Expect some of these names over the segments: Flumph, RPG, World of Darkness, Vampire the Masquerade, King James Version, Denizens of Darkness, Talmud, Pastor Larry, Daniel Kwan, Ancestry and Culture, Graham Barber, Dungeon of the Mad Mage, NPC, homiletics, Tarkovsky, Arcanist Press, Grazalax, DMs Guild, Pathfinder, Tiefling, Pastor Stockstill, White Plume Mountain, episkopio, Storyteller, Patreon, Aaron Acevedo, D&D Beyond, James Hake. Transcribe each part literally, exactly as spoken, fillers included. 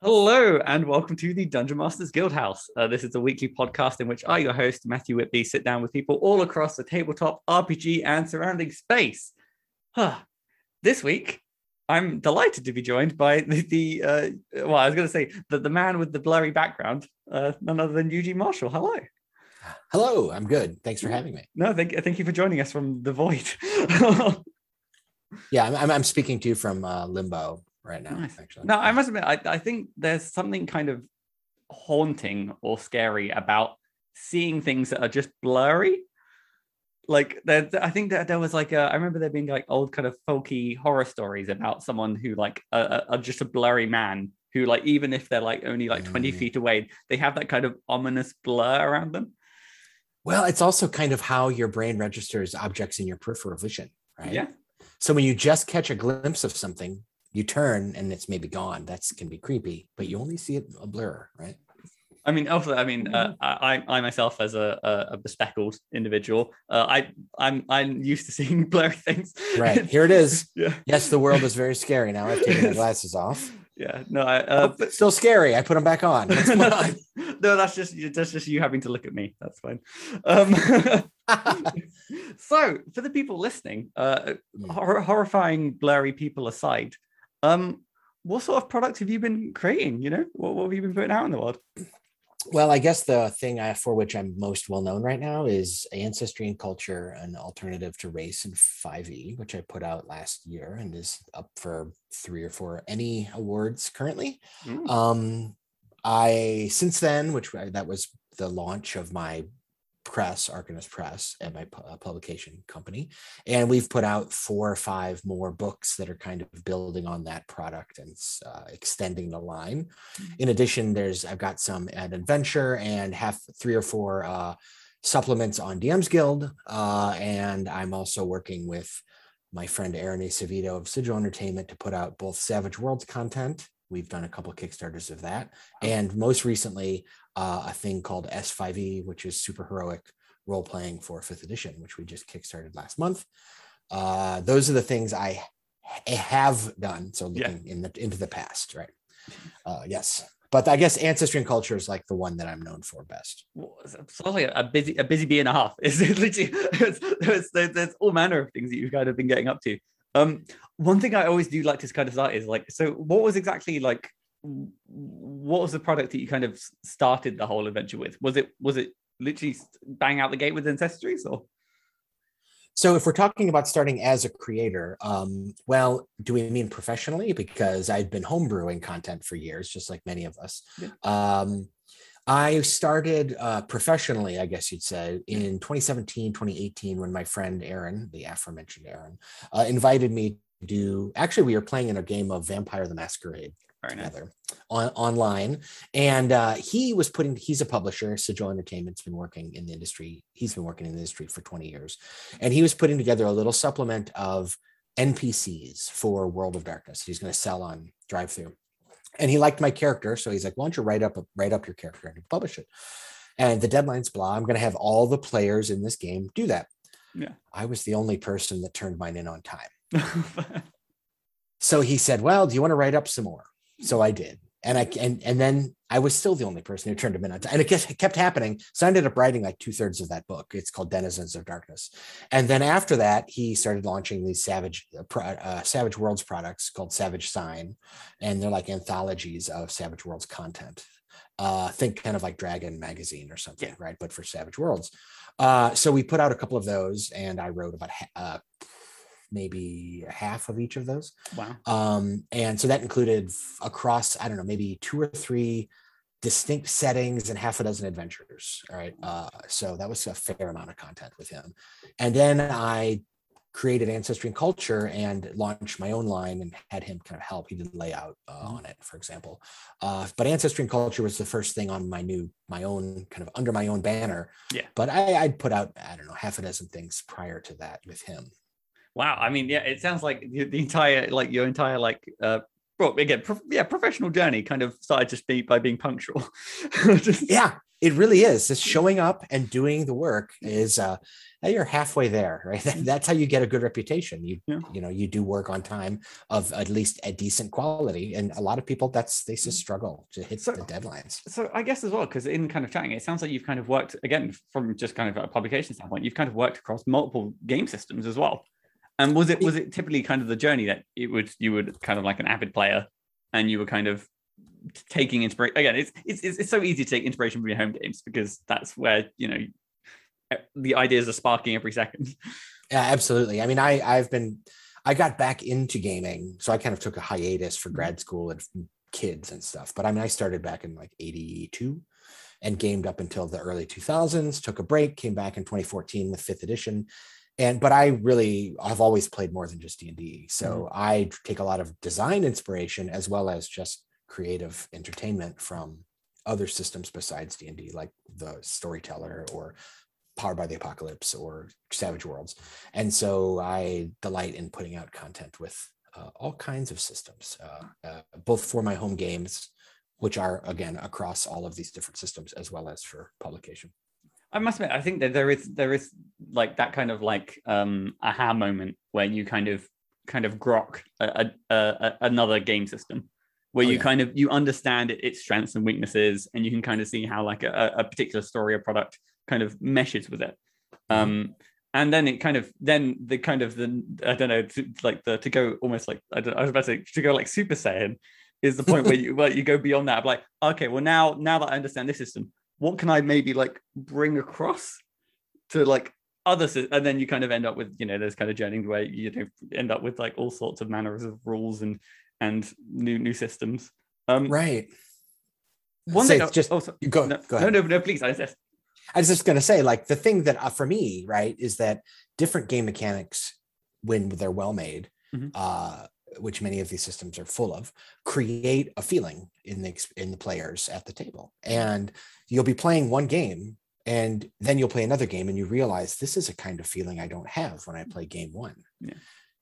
Hello and welcome to the Dungeon Masters Guild House. Uh, this is a weekly podcast in which I, your host, Matthew Whitby, sit down with people all across the tabletop, R P G and surrounding space. Huh. This week, I'm delighted to be joined by the, the uh, well, I was going to say, the, the man with the blurry background, uh, none other than Eugene Marshall. Hello. Hello, I'm good. Thanks for having me. No, thank, thank you for joining us from the void. Yeah, I'm, I'm speaking to you from uh, limbo. Right now, nice. Actually. No, I must admit, I, I think there's something kind of haunting or scary about seeing things that are just blurry. Like, there, I think that there was like, a, I remember there being like old kind of folky horror stories about someone who like are, are just a blurry man who like, even if they're like only like twenty mm. feet away, they have that kind of ominous blur around them. Well, it's also kind of how your brain registers objects in your peripheral vision, right? Yeah. So when you just catch a glimpse of something, you turn and it's maybe gone. That's can be creepy, but you only see it a blur, right? I mean, also, I mean, uh, I, I myself as a, a, a bespeckled individual, uh, I, I'm, I'm used to seeing blurry things. Right, here it is. Yeah. Yes, the world is very scary now. I've taken my glasses off. Yeah, no, I, uh, oh, but still scary. I put them back on. That's no, no, that's just that's just you having to look at me. That's fine. Um, so, for the people listening, uh, hor- horrifying, blurry people aside. Um, what sort of products have you been creating? You know, what, what have you been putting out in the world? Well, I guess the thing I, for which I'm most well known right now is Ancestry and Culture, an alternative to race and five E, which I put out last year and is up for three or four Any Awards currently. Mm. Um, I since then, which that was the launch of my press, Arcanist Press, and my pu- publication company, and we've put out four or five more books that are kind of building on that product and uh, extending the line. In addition, there's I've got some at Adventure and half three or four uh, supplements on D Ms Guild, uh, and I'm also working with my friend Aaron Acevedo of Sigil Entertainment to put out both Savage Worlds content. We've done a couple of Kickstarters of that, and most recently Uh, a thing called S five E, which is super heroic role playing for fifth edition, which we just kickstarted last month. Uh, those are the things I ha- have done. So looking yeah. in the, into the past, right? Uh, yes, but I guess Ancestry and Culture is like the one that I'm known for best. Well, it's like a busy, a busy bee and a half. It's literally it's, it's, there's, there's all manner of things that you've kind of been getting up to. Um, one thing I always do like to kind of start is like, so what was exactly like? What was the product that you kind of started the whole adventure with? Was it was it literally bang out the gate with Ancestries? Or so if we're talking about starting as a creator, um, well, do we mean professionally? Because I've been homebrewing content for years, just like many of us. Yeah. Um, I started uh, professionally, I guess you'd say, in twenty seventeen, twenty eighteen, when my friend Aaron, the aforementioned Aaron, uh, invited me to do, actually we were playing in a game of Vampire the Masquerade. Very together nice. on, online. And uh, he was putting, he's a publisher, Sigil Entertainment's been working in the industry. He's been working in the industry for twenty years. And he was putting together a little supplement of N P Cs for World of Darkness. He's going to sell on DriveThru. And he liked my character. So he's like, why don't you write up, a, write up your character and publish it? And the deadline's blah. I'm going to have all the players in this game do that. Yeah. I was the only person that turned mine in on time. So he said, well, do you want to write up some more? So I did. And I and, and then I was still the only person who turned him in on time. And it kept, it kept happening. So I ended up writing like two thirds of that book. It's called Denizens of Darkness. And then after that, he started launching these Savage uh, Savage Worlds products called Savage Sign. And they're like anthologies of Savage Worlds content. Uh, think kind of like Dragon magazine or something, yeah. right? But for Savage Worlds. Uh, so we put out a couple of those and I wrote about uh, maybe half of each of those. Wow. Um, and so that included across, I don't know, maybe two or three distinct settings and half a dozen adventures. All right. Uh, so that was a fair amount of content with him. And then I created Ancestry and Culture and launched my own line and had him kind of help. He did layout uh, on it, for example. Uh, but Ancestry and Culture was the first thing on my new, my own kind of under my own banner. Yeah. But I, I'd put out, I don't know, half a dozen things prior to that with him. Wow, I mean, yeah, it sounds like the, the entire, like your entire, like, uh, well, again, pro- yeah, professional journey kind of started just be, by being punctual. just... Yeah, it really is. Just showing up and doing the work is uh, you're halfway there, right? That's how you get a good reputation. You yeah. you know, you do work on time of at least a decent quality, and a lot of people, that's they just struggle to hit so, the deadlines. So I guess as well, because in kind of chatting, it sounds like you've kind of worked again from just kind of a publication standpoint. You've kind of worked across multiple game systems as well. And was it was it typically kind of the journey that it would you would kind of like an avid player, and you were kind of taking inspiration again? It's it's it's so easy to take inspiration from your home games because that's where, you know, the ideas are sparking every second. Yeah, absolutely. I mean, I I've been I got back into gaming, so I kind of took a hiatus for grad school and kids and stuff. But I mean, I started back in like eighty-two and gamed up until the early two thousands. Took a break, came back in twenty fourteen with fifth edition. And, but I really, I've always played more than just D and D. So mm. I take a lot of design inspiration as well as just creative entertainment from other systems besides D and D, like the Storyteller or Powered by the Apocalypse or Savage Worlds. And so I delight in putting out content with uh, all kinds of systems, uh, uh, both for my home games, which are, again, across all of these different systems, as well as for publication. I must admit, I think that there is there is like that kind of like um, aha moment where you kind of kind of grok a, a, a, another game system, where oh, you yeah. kind of you understand its strengths and weaknesses, and you can kind of see how like a, a particular story or product kind of meshes with it. Um, and then it kind of then the kind of the I don't know to, like the to go almost like I, don't, I was about to say, to go like Super Saiyan is the point where you where you go beyond that. I'm like, okay, well now now that I understand this system, what can I maybe like bring across to like others? And then you kind of end up with, you know, those kind of journeys where you know, end up with like all sorts of manners of rules and, and new, new systems. Um, right. One so thing, just oh, sorry, go, no, go ahead. No, no, no, please. I just, I was just going to say, like the thing that uh, for me, right, is that different game mechanics when they're well made, mm-hmm. uh, which many of these systems are full of, create a feeling in the in the players at the table. And you'll be playing one game and then you'll play another game and you realize this is a kind of feeling I don't have when I play game one. Yeah.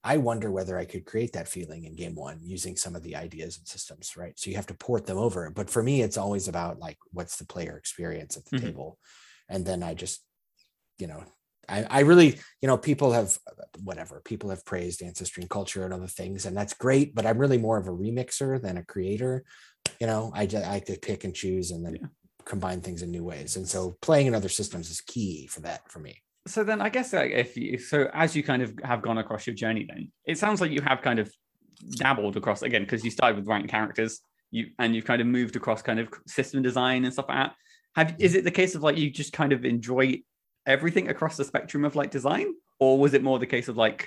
I wonder whether I could create that feeling in game one using some of the ideas and systems, right? So you have to port them over. But for me, it's always about like, what's the player experience at the mm-hmm. table? And then I just, you know, I, I really, you know, people have, whatever, people have praised Ancestry and Culture and other things, and that's great, but I'm really more of a remixer than a creator. You know, I just, I like to pick and choose and then yeah. combine things in new ways. And so playing in other systems is key for that, for me. So then I guess like if you, so as you kind of have gone across your journey then, it sounds like you have kind of dabbled across, again, because you started with writing characters, you and you've kind of moved across kind of system design and stuff like that. Have, is it the case of like, you just kind of enjoy everything across the spectrum of like design, or was it more the case of like,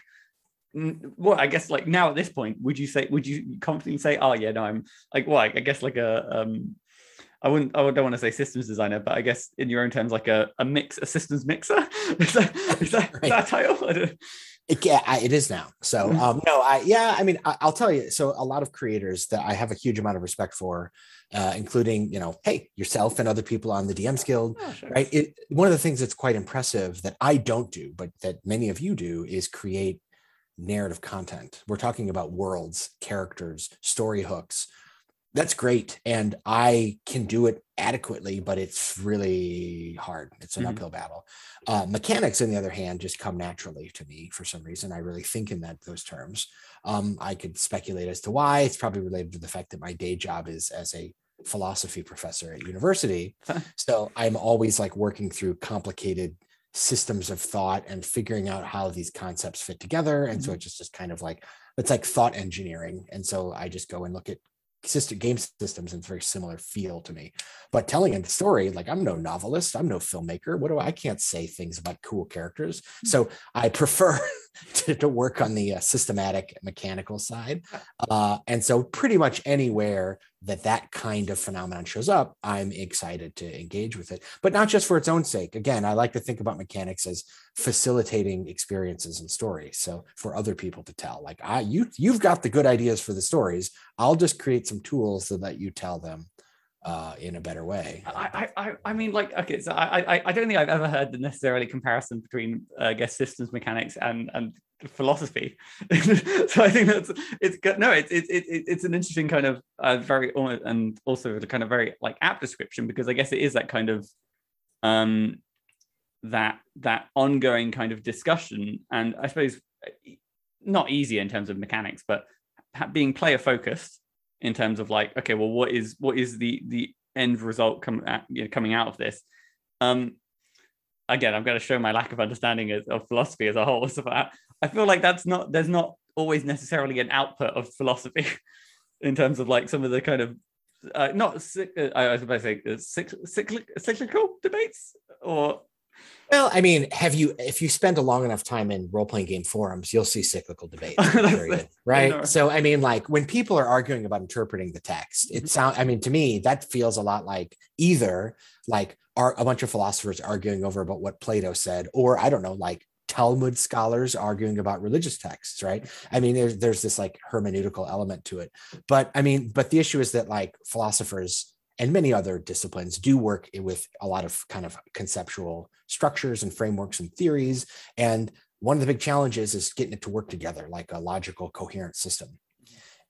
well, I guess like now at this point, would you say, would you confidently say, oh yeah, no, I'm like, well, I guess like a, um, I wouldn't, I don't want to say systems designer, but I guess in your own terms, like a, a mix, a systems mixer, is that, is that, right. is that a title? I don't... It, yeah, I, it is now. So um, no, I, yeah, I mean, I, I'll tell you. So a lot of creators that I have a huge amount of respect for, uh, including, you know, hey, yourself and other people on the D Ms Guild, oh, sure. right? It, one of the things that's quite impressive that I don't do, but that many of you do, is create narrative content. We're talking about worlds, characters, story hooks. That's great. And I can do it adequately, but it's really hard. It's an mm-hmm. uphill battle. Uh, mechanics, on the other hand, just come naturally to me for some reason. I really think in that those terms. Um, I could speculate as to why. It's probably related to the fact that my day job is as a philosophy professor at university. So I'm always like working through complicated systems of thought and figuring out how these concepts fit together. And mm-hmm. so it's just, just kind of like, it's like thought engineering. And so I just go and look at consistent game systems, and it's very similar feel to me. But telling a story, like I'm no novelist, I'm no filmmaker. What do I, I can't say things about cool characters. So I prefer to, to work on the uh, systematic mechanical side. Uh, and so pretty much anywhere that that kind of phenomenon shows up, I'm excited to engage with it, but not just for its own sake. Again, I like to think about mechanics as facilitating experiences and stories. So for other people to tell, like I, you, you've got the good ideas for the stories. I'll just create some tools so that you tell them uh, in a better way. I, I, I mean, like, okay, so I, I, I don't think I've ever heard the necessarily comparison between, uh, I guess, systems mechanics and, and philosophy. So I think that's it's good. No, it's it's it, it's an interesting kind of uh, very and also the kind of very like app description, because I guess it is that kind of um that that ongoing kind of discussion, and I suppose not easy in terms of mechanics, but being player focused in terms of like, okay, well, what is what is the the end result coming you know, coming out of this? Um, again, I'm going to show my lack of understanding of, of philosophy as a whole. So I feel like that's not there's not always necessarily an output of philosophy in terms of like some of the kind of uh, not I was about to say uh, cyclic, cyclical debates or. Well, I mean, have you if you spend a long enough time in role-playing game forums, you'll see cyclical debate, period, right? I so, I mean, like when people are arguing about interpreting the text, it sounds, I mean, to me, that feels a lot like either like are a bunch of philosophers arguing over about what Plato said, or I don't know, like Talmud scholars arguing about religious texts, right? I mean, there's, there's this like hermeneutical element to it. But I mean, but the issue is that like philosophers and many other disciplines do work with a lot of kind of conceptual structures and frameworks and theories. And one of the big challenges is getting it to work together, like a logical, coherent system.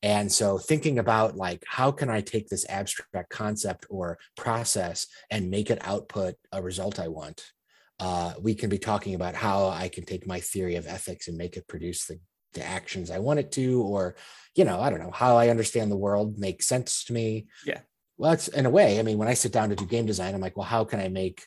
And so thinking about like, how can I take this abstract concept or process and make it output a result I want? Uh, we can be talking about how I can take my theory of ethics and make it produce the the actions I want it to, or, you know, I don't know, how I understand the world makes sense to me. Yeah. Well, it's in a way, I mean, when I sit down to do game design, I'm like, well, how can I make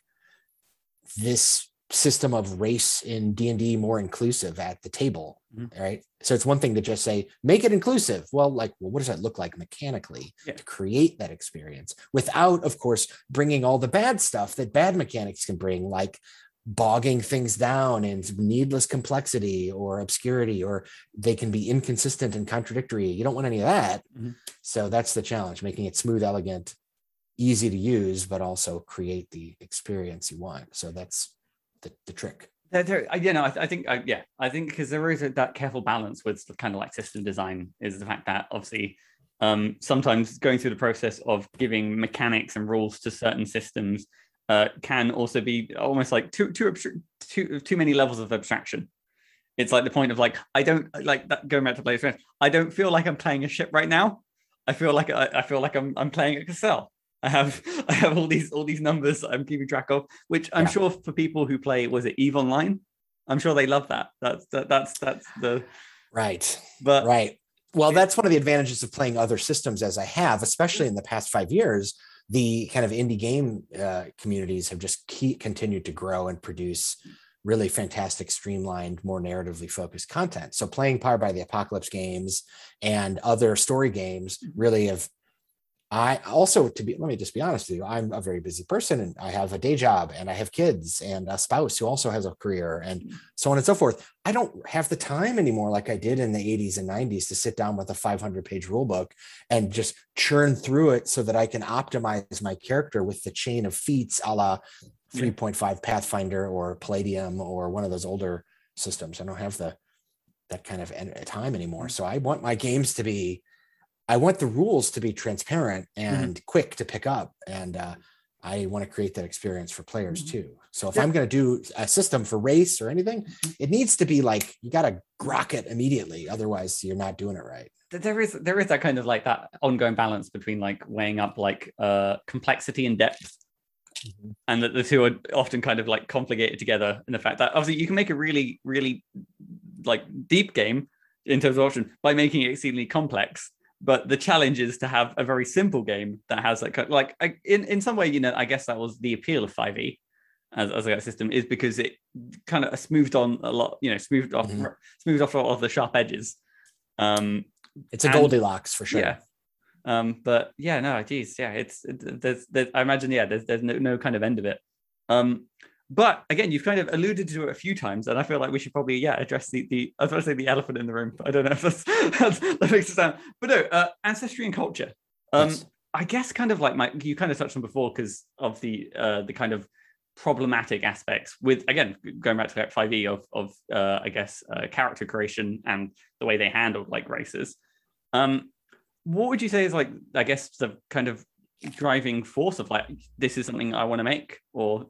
this system of race in D and D more inclusive at the table, mm-hmm. right? So it's one thing to just say, make it inclusive. Well, like, well, what does that look like mechanically yeah. to create that experience without, of course, bringing all the bad stuff that bad mechanics can bring, like bogging things down and needless complexity or obscurity, or they can be inconsistent and contradictory. You don't want any of that. Mm-hmm. So that's the challenge, making it smooth, elegant, easy to use, but also create the experience you want. So that's the, the trick. There, there, you know, I, I think, I, yeah, I think because there is a, that careful balance with kind of like system design is the fact that obviously um, sometimes going through the process of giving mechanics and rules to certain systems Uh, can also be almost like too too, too too many levels of abstraction. It's like the point of like, I don't like that, going back to play friends, I don't feel like I'm playing a ship right now. I feel like I, I feel like I'm I'm playing a Cassell. I have I have all these all these numbers I'm keeping track of, which I'm yeah. sure for people who play, was it EVE Online? I'm sure they love that. That's that, that's that's the right. But right. Well, that's one of the advantages of playing other systems as I have, especially in the past five years. The kind of indie game uh, communities have just keep, continued to grow and produce really fantastic, streamlined, more narratively focused content. So playing Powered by the Apocalypse games and other story games really have, I also, to be, let me just be honest with you, I'm a very busy person and I have a day job and I have kids and a spouse who also has a career and so on and so forth. I don't have the time anymore like I did in the eighties and nineties to sit down with a five hundred page rule book and just churn through it so that I can optimize my character with the chain of feats a la three point five Pathfinder or Palladium or one of those older systems. I don't have the that kind of time anymore. So I want my games to be I want the rules to be transparent and mm-hmm. quick to pick up. And uh, I want to create that experience for players mm-hmm. too. So if yeah. I'm going to do a system for race or anything, it needs to be like, you got to grok it immediately. Otherwise you're not doing it right. There is, there is that kind of like that ongoing balance between like weighing up like uh, complexity and depth. Mm-hmm. And that the two are often kind of like complicated together. And the fact that obviously you can make a really, really like deep game in terms of option by making it exceedingly complex. But the challenge is to have a very simple game that has that, like, in, in some way, you know, I guess that was the appeal of five E as, as a system, is because it kind of smoothed on a lot, you know, smoothed off, mm-hmm. smoothed off a lot of the sharp edges. Um, it's a and, Goldilocks for sure. Yeah. Um, but yeah, no, geez, yeah, it's it, there's, there's, I imagine, yeah, there's there's no, no kind of end of it. Um, but again, you've kind of alluded to it a few times, and I feel like we should probably, yeah, address the, the I was going to say the elephant in the room. But I don't know if that's, that's, that makes it sound. But no, uh, ancestry and culture. Um, yes. I guess kind of like my, you kind of touched on before because of the uh, the kind of problematic aspects with, again, going back to like five E of, of uh, I guess, uh, character creation and the way they handled like races. Um, what would you say is like, I guess, the kind of driving force of like, this is something I want to make, or...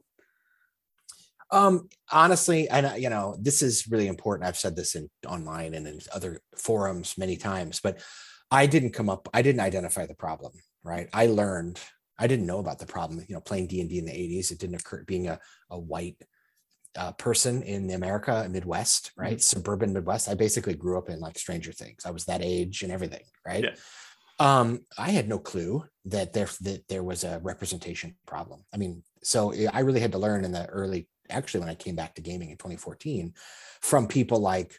Um, honestly, and you know, this is really important. I've said this in online and in other forums many times, but I didn't come up, I didn't identify the problem, right? I learned, I didn't know about the problem, you know, playing D and D in the eighties, it didn't occur, being a, a white uh, person in America, Midwest, right? Mm-hmm. Suburban Midwest. I basically grew up in like Stranger Things. I was that age and everything, right? Yeah. Um, I had no clue that there, that there was a representation problem. I mean, so I really had to learn in the early, actually when I came back to gaming in twenty fourteen, from people like,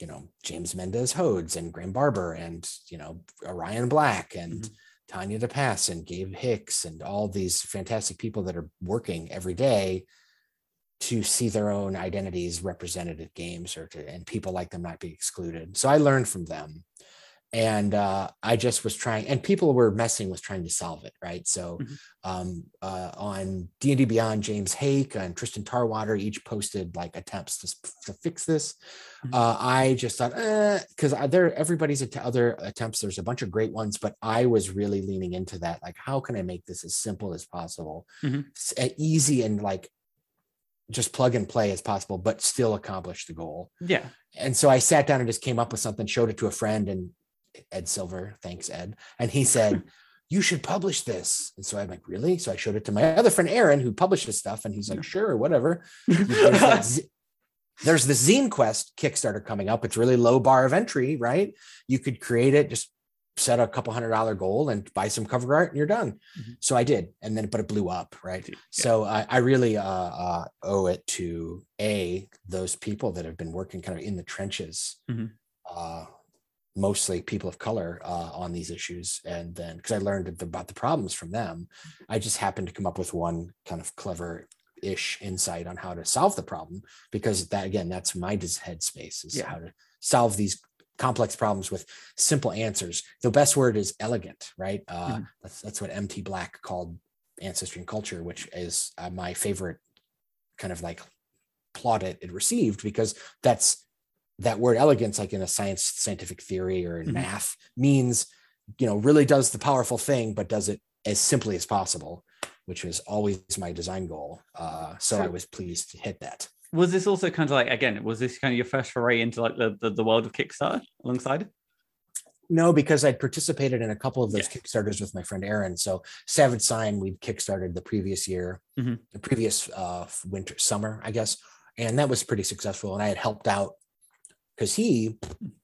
you know, James Mendez Hodes and Graham Barber and, you know, Orion Black and mm-hmm. Tanya De Pass and Gabe Hicks and all these fantastic people that are working every day to see their own identities represented at games, or to, and people like them not be excluded. So I learned from them. And uh, I just was trying, and people were messing with trying to solve it, right? So mm-hmm. um, uh, on D and D Beyond, James Hake and Tristan Tarwater each posted like attempts to, to fix this. Mm-hmm. Uh, I just thought, because eh, there everybody's at other attempts. There's a bunch of great ones, but I was really leaning into that. Like, how can I make this as simple as possible, mm-hmm. s- easy and like just plug and play as possible, but still accomplish the goal? Yeah. And so I sat down and just came up with something, showed it to a friend, and Ed Silver, thanks Ed, and he said, you should publish this. And so I'm like, really? So I showed it to my other friend Aaron, who published his stuff, and he's like, sure, whatever. There's, like Z- there's the Zine Quest Kickstarter coming up. It's really low bar of entry, right? You could create it, just set a couple hundred dollar goal and buy some cover art, and you're done. Mm-hmm. So I did, and then but it blew up, right? Yeah. So I, I really uh, uh, owe it to a those people that have been working kind of in the trenches. Mm-hmm. Uh, mostly people of color uh, on these issues. And then, because I learned about the problems from them, I just happened to come up with one kind of clever-ish insight on how to solve the problem, because that, again, that's my headspace, is yeah. how to solve these complex problems with simple answers. The best word is elegant, right? Uh, mm-hmm. that's, that's what M T Black called Ancestry and Culture, which is uh, my favorite kind of like plaudit it received, because that's, that word elegance, like in a science, scientific theory or in mm-hmm. math, means, you know, really does the powerful thing, but does it as simply as possible, which was always my design goal. Uh, so, so I was pleased to hit that. Was this also kind of like, again, was this kind of your first foray into like the, the, the world of Kickstarter alongside? No, because I'd participated in a couple of those yeah. Kickstarters with my friend Aaron. So Savage Sign, we'd Kickstarted the previous year, mm-hmm. the previous uh, winter, summer, I guess. And that was pretty successful. And I had helped out, because he,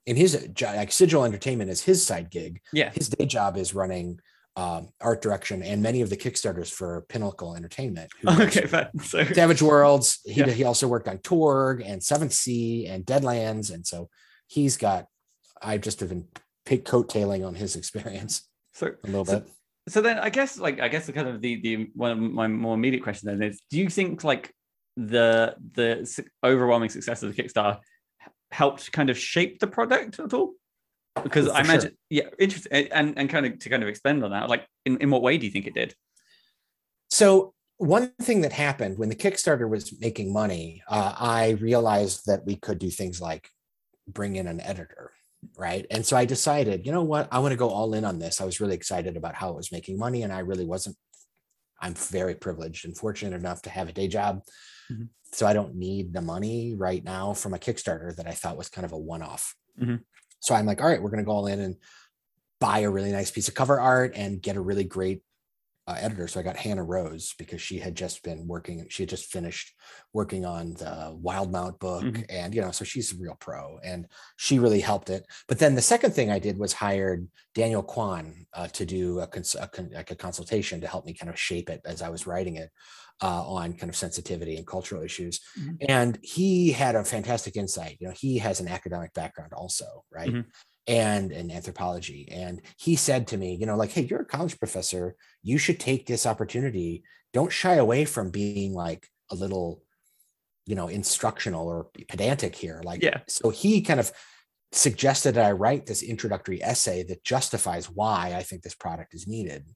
in his, like Sigil Entertainment is his side gig. Yeah. His day job is running um, art direction and many of the Kickstarters for Pinnacle Entertainment. Okay, fair. So, Savage Worlds. He, yeah. he also worked on Torg and Seventh Sea and Deadlands. And so he's got, I just have been pig coattailing on his experience so, a little so, bit. So then I guess, like, I guess the kind of the, the, one of my more immediate question then is, do you think like the, the overwhelming success of the Kickstarter helped kind of shape the product at all? Because oh, I imagine, sure. yeah, interesting. And and kind of to kind of expand on that, like in, in what way do you think it did? So one thing that happened when the Kickstarter was making money, uh, I realized that we could do things like bring in an editor, right? And so I decided, you know what, I want to go all in on this. I was really excited about how it was making money, and I really wasn't. I'm very privileged and fortunate enough to have a day job. Mm-hmm. So I don't need the money right now from a Kickstarter that I thought was kind of a one-off. Mm-hmm. So I'm like, all right, we're going to go all in and buy a really nice piece of cover art and get a really great uh, editor. So I got Hannah Rose, because she had just been working. She had just finished working on the Wildemount book. Mm-hmm. And, you know, so she's a real pro, and she really helped it. But then the second thing I did was hired Daniel Kwan uh, to do a, cons- a, con- like a consultation to help me kind of shape it as I was writing it. Uh, on kind of sensitivity and cultural issues. Mm-hmm. And he had a fantastic insight. You know, he has an academic background also, right? Mm-hmm. And in anthropology. And he said to me, you know, like, hey, you're a college professor. You should take this opportunity. Don't shy away from being like a little, you know, instructional or pedantic here. Like, yeah. So he kind of suggested that I write this introductory essay that justifies why I think this product is needed.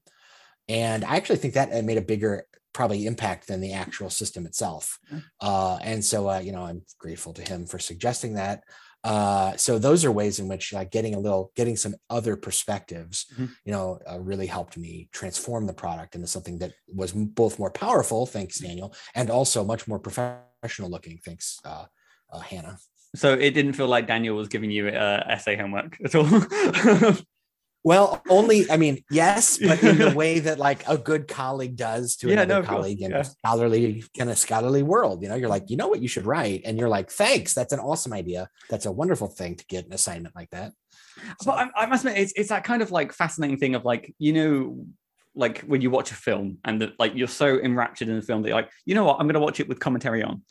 And I actually think that made a bigger probably impact than the actual system itself. Uh, and so, uh, you know, I'm grateful to him for suggesting that. Uh, so those are ways in which like getting a little, getting some other perspectives, mm-hmm. you know, uh, really helped me transform the product into something that was both more powerful, thanks Daniel, and also much more professional professional looking. Thanks, uh, uh, Hannah. So it didn't feel like Daniel was giving you uh, essay homework at all. Well, only, I mean, yes, but in the way that like a good colleague does to yeah, another no, colleague in yeah. a scholarly in a scholarly world. You know, you're like, you know what you should write, and you're like, thanks, that's an awesome idea. That's a wonderful thing to get an assignment like that. So. But I, I must admit, it's it's that kind of like fascinating thing of like, you know, like when you watch a film and the, like you're so enraptured in the film that you're like, you know what, I'm going to watch it with commentary on.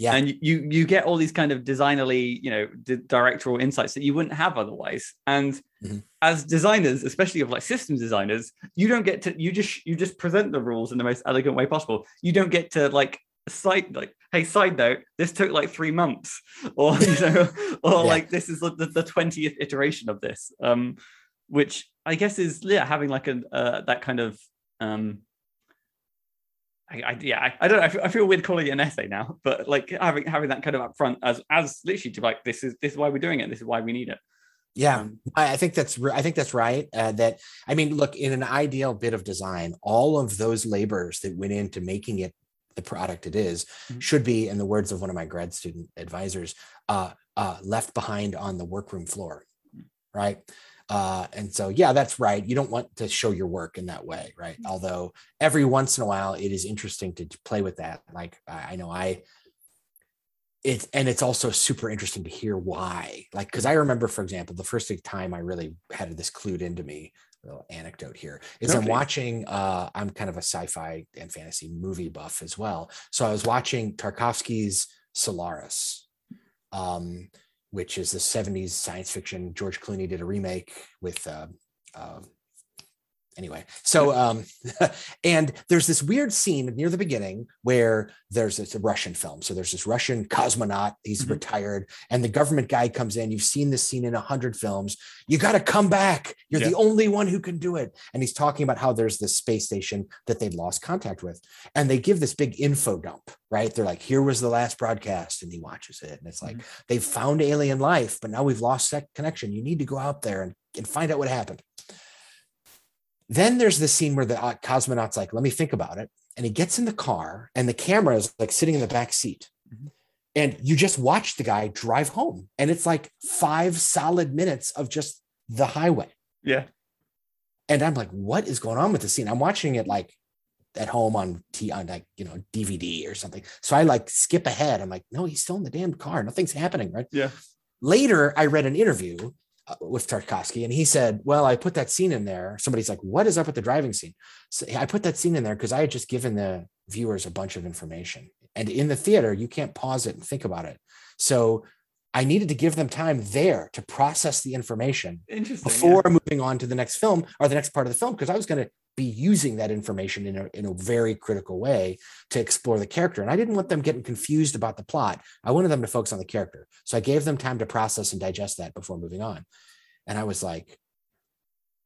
Yeah, and you you get all these kind of designerly, you know, d- directorial insights that you wouldn't have otherwise. And mm-hmm. as designers, especially of like systems designers, you don't get to you just you just present the rules in the most elegant way possible. You don't get to like side like hey side note, this took like three months, or you know, or yeah. like this is the, the twentieth iteration of this, um, which I guess is yeah having like a uh, that kind of. Um, I, I, yeah, I, I don't know. I feel, I feel weird calling it an essay now, but like having having that kind of upfront as as literally to like this is this is why we're doing it. This is why we need it. Yeah, um, I, I think that's I think that's right. Uh, that I mean, look, in an ideal bit of design, all of those labors that went into making it the product it is mm-hmm. should be, in the words of one of my grad student advisors, uh, uh, left behind on the workroom floor, mm-hmm. right? Uh, and so, yeah, that's right. You don't want to show your work in that way, right? Mm-hmm. Although every once in a while, it is interesting to play with that. Like, I, I know I, it's, and it's also super interesting to hear why. Like, because I remember, for example, the first time I really had this clued into me, little anecdote here, is okay. I'm watching, uh, I'm kind of a sci-fi and fantasy movie buff as well. So I was watching Tarkovsky's Solaris, um, which is the seventies science fiction. George Clooney did a remake with, uh, uh, anyway. So, um, and there's this weird scene near the beginning where there's it's a Russian film. So there's this Russian cosmonaut, he's mm-hmm. retired, and the government guy comes in. You've seen this scene in a hundred films. You got to come back. You're yeah. the only one who can do it. And he's talking about how there's this space station that they've lost contact with. And they give this big info dump, right? They're like, here was the last broadcast, and he watches it. And it's like, mm-hmm. they've found alien life, but now we've lost that connection. You need to go out there and, and find out what happened. Then there's this scene where the cosmonaut's like, let me think about it. And he gets in the car, and the camera is like sitting in the back seat. Mm-hmm. And you just watch the guy drive home. And it's like five solid minutes of just the highway. Yeah. And I'm like, what is going on with this scene? I'm watching it like at home on T on like, you know, D V D or something. So I like skip ahead. I'm like, no, he's still in the damn car. Nothing's happening, right? Yeah. Later, I read an interview with Tarkovsky, and he said, well, I put that scene in there. Somebody's like, what is up with the driving scene? So I put that scene in there because I had just given the viewers a bunch of information, and in the theater you can't pause it and think about it, so I needed to give them time there to process the information before yeah. moving on to the next film or the next part of the film, because I was going to be using that information in a, in a very critical way to explore the character. And I didn't want them getting confused about the plot. I wanted them to focus on the character. So I gave them time to process and digest that before moving on. And I was like,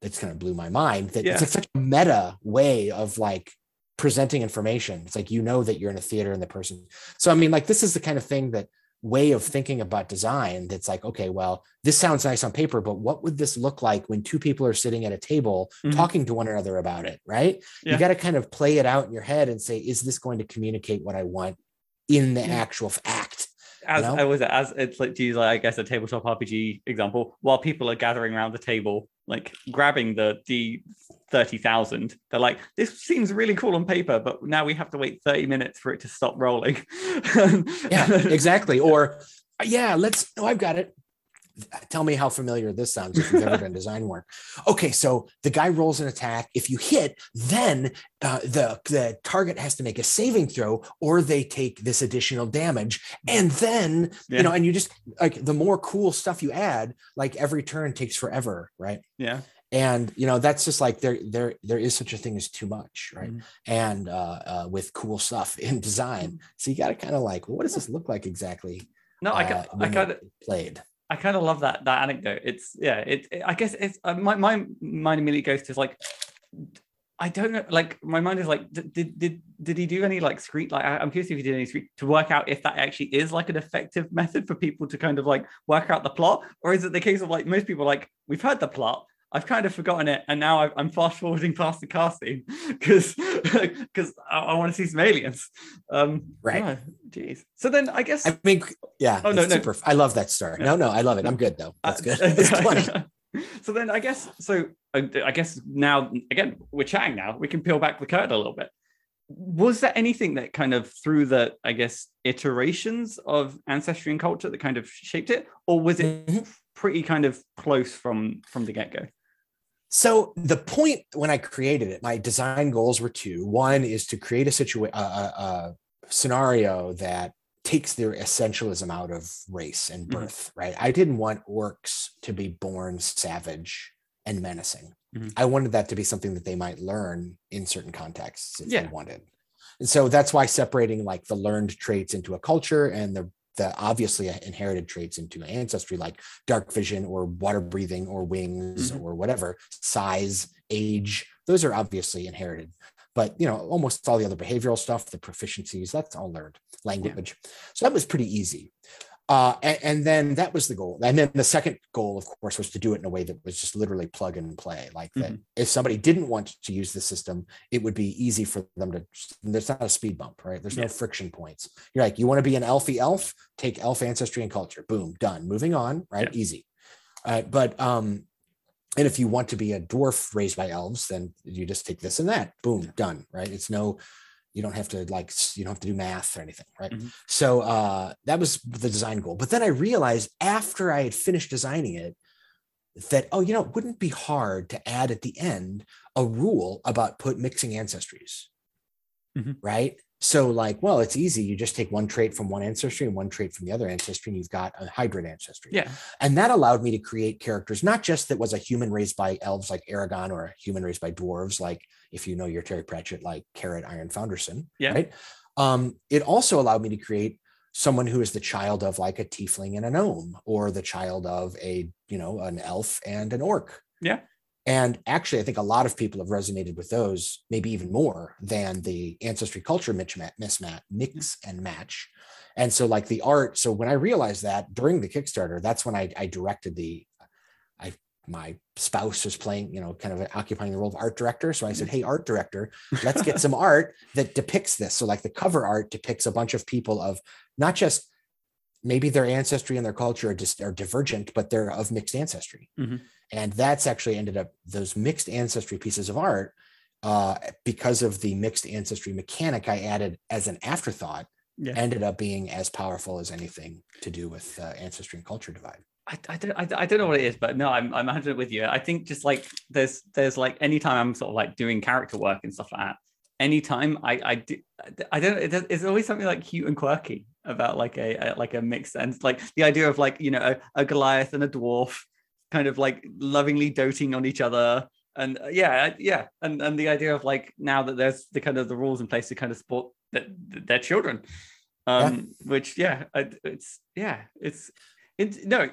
it's kind of blew my mind that yeah. it's like such a meta way of like presenting information. It's like, you know, that you're in a theater and the person. So, I mean, like, this is the kind of thing that way of thinking about design that's like, okay, well, this sounds nice on paper, but what would this look like when two people are sitting at a table mm-hmm. talking to one another about it, right? Yeah. You got to kind of play it out in your head and say, is this going to communicate what I want in the actual act? As you know? I was as it's like to use like I guess a tabletop R P G example, while people are gathering around the table, like grabbing the the thirty thousand, they're like, this seems really cool on paper, but now we have to wait thirty minutes for it to stop rolling. Yeah, exactly. Or yeah, let's oh, I've got it. Tell me how familiar this sounds if you've ever done design work. Okay, so the guy rolls an attack. If you hit, then uh, the, the target has to make a saving throw, or they take this additional damage. And then, yeah. you know, and you just, like, the more cool stuff you add, like, every turn takes forever, right? Yeah. And, you know, that's just like, there there there is such a thing as too much, right? Mm-hmm. And uh, uh, with cool stuff in design. So you got to kind of like, well, what does this look like exactly? No, I got, uh, I got it played. I kind of love that that anecdote. It's yeah. It, it I guess it's uh, my my mind immediately goes to like, I don't know. Like my mind is like, did did did he do any like screen? Like I'm curious if he did any screen to work out if that actually is like an effective method for people to kind of like work out the plot, or is it the case of like most people are like, we've heard the plot, I've kind of forgotten it, and now I'm fast forwarding past the casting because because I, I want to see some aliens. Um, right. Jeez. Yeah, so then I guess I mean, yeah. Oh no, no. Super, I love that story. Yeah. No, no, I love it. I'm good though. That's good. That's funny. So then I guess so. I, I guess now again we're chatting now. We can peel back the curtain a little bit. Was there anything that kind of through the, I guess, iterations of Ancestry and Culture that kind of shaped it, or was it mm-hmm. pretty kind of close from from the get go? So the point when I created it, my design goals were two. One is to create a situation, a, a, a scenario that takes their essentialism out of race and birth. Mm-hmm. Right? I didn't want orcs to be born savage and menacing. Mm-hmm. I wanted that to be something that they might learn in certain contexts if yeah. they wanted. And so that's why separating like the learned traits into a culture and the the obviously inherited traits into ancestry, like dark vision or water breathing or wings mm-hmm. or whatever, size, age, those are obviously inherited. But, you know, almost all the other behavioral stuff, the proficiencies, that's all learned language. Yeah. So that was pretty easy. Uh, and, and then that was the goal. And then the second goal, of course, was to do it in a way that was just literally plug and play. Like mm-hmm. that if somebody didn't want to use the system, it would be easy for them to, there's not a speed bump, right? There's yeah. no friction points. You're like, you want to be an elfy elf, take elf ancestry and culture, boom, done, moving on, right? Yeah. Easy. Uh, but, um, and if you want to be a dwarf raised by elves, then you just take this and that, boom, yeah. done, right? It's no, you don't have to like, you don't have to do math or anything, right? Mm-hmm. So uh, that was the design goal. But then I realized after I had finished designing it that, oh, you know, it wouldn't be hard to add at the end a rule about put mixing ancestries, mm-hmm. right? So like, well, it's easy. You just take one trait from one ancestry and one trait from the other ancestry, and you've got a hybrid ancestry. Yeah. And that allowed me to create characters, not just that was a human raised by elves like Aragon or a human raised by dwarves, like if you know your Terry Pratchett, like Carrot Iron Founderson, yeah. right? Um, it also allowed me to create someone who is the child of like a tiefling and a gnome, or the child of a, you know, an elf and an orc. Yeah. And actually, I think a lot of people have resonated with those, maybe even more than the ancestry culture mismatch, mix and match. And so like the art, so when I realized that during the Kickstarter, that's when I, I directed the, I my spouse was playing, you know, kind of occupying the role of art director. So I said, hey, art director, let's get some art that depicts this. So like the cover art depicts a bunch of people of not just maybe their ancestry and their culture are, dis- are divergent, but they're of mixed ancestry. Mm-hmm. And that's actually ended up those mixed ancestry pieces of art uh, because of the mixed ancestry mechanic I added as an afterthought yeah. ended up being as powerful as anything to do with uh, ancestry and culture divide. I, I don't I, I don't know what it is, but no, I'm I'm one hundred percent with you. I think just like there's there's like anytime I'm sort of like doing character work and stuff like that, anytime I I do, I don't it, it's always something like cute and quirky about like a, a like a mix, and like the idea of like, you know, a, a Goliath and a dwarf kind of like lovingly doting on each other, and uh, yeah yeah and and the idea of like now that there's the kind of the rules in place to kind of support the, the, their children um yeah. which yeah it's yeah it's it's no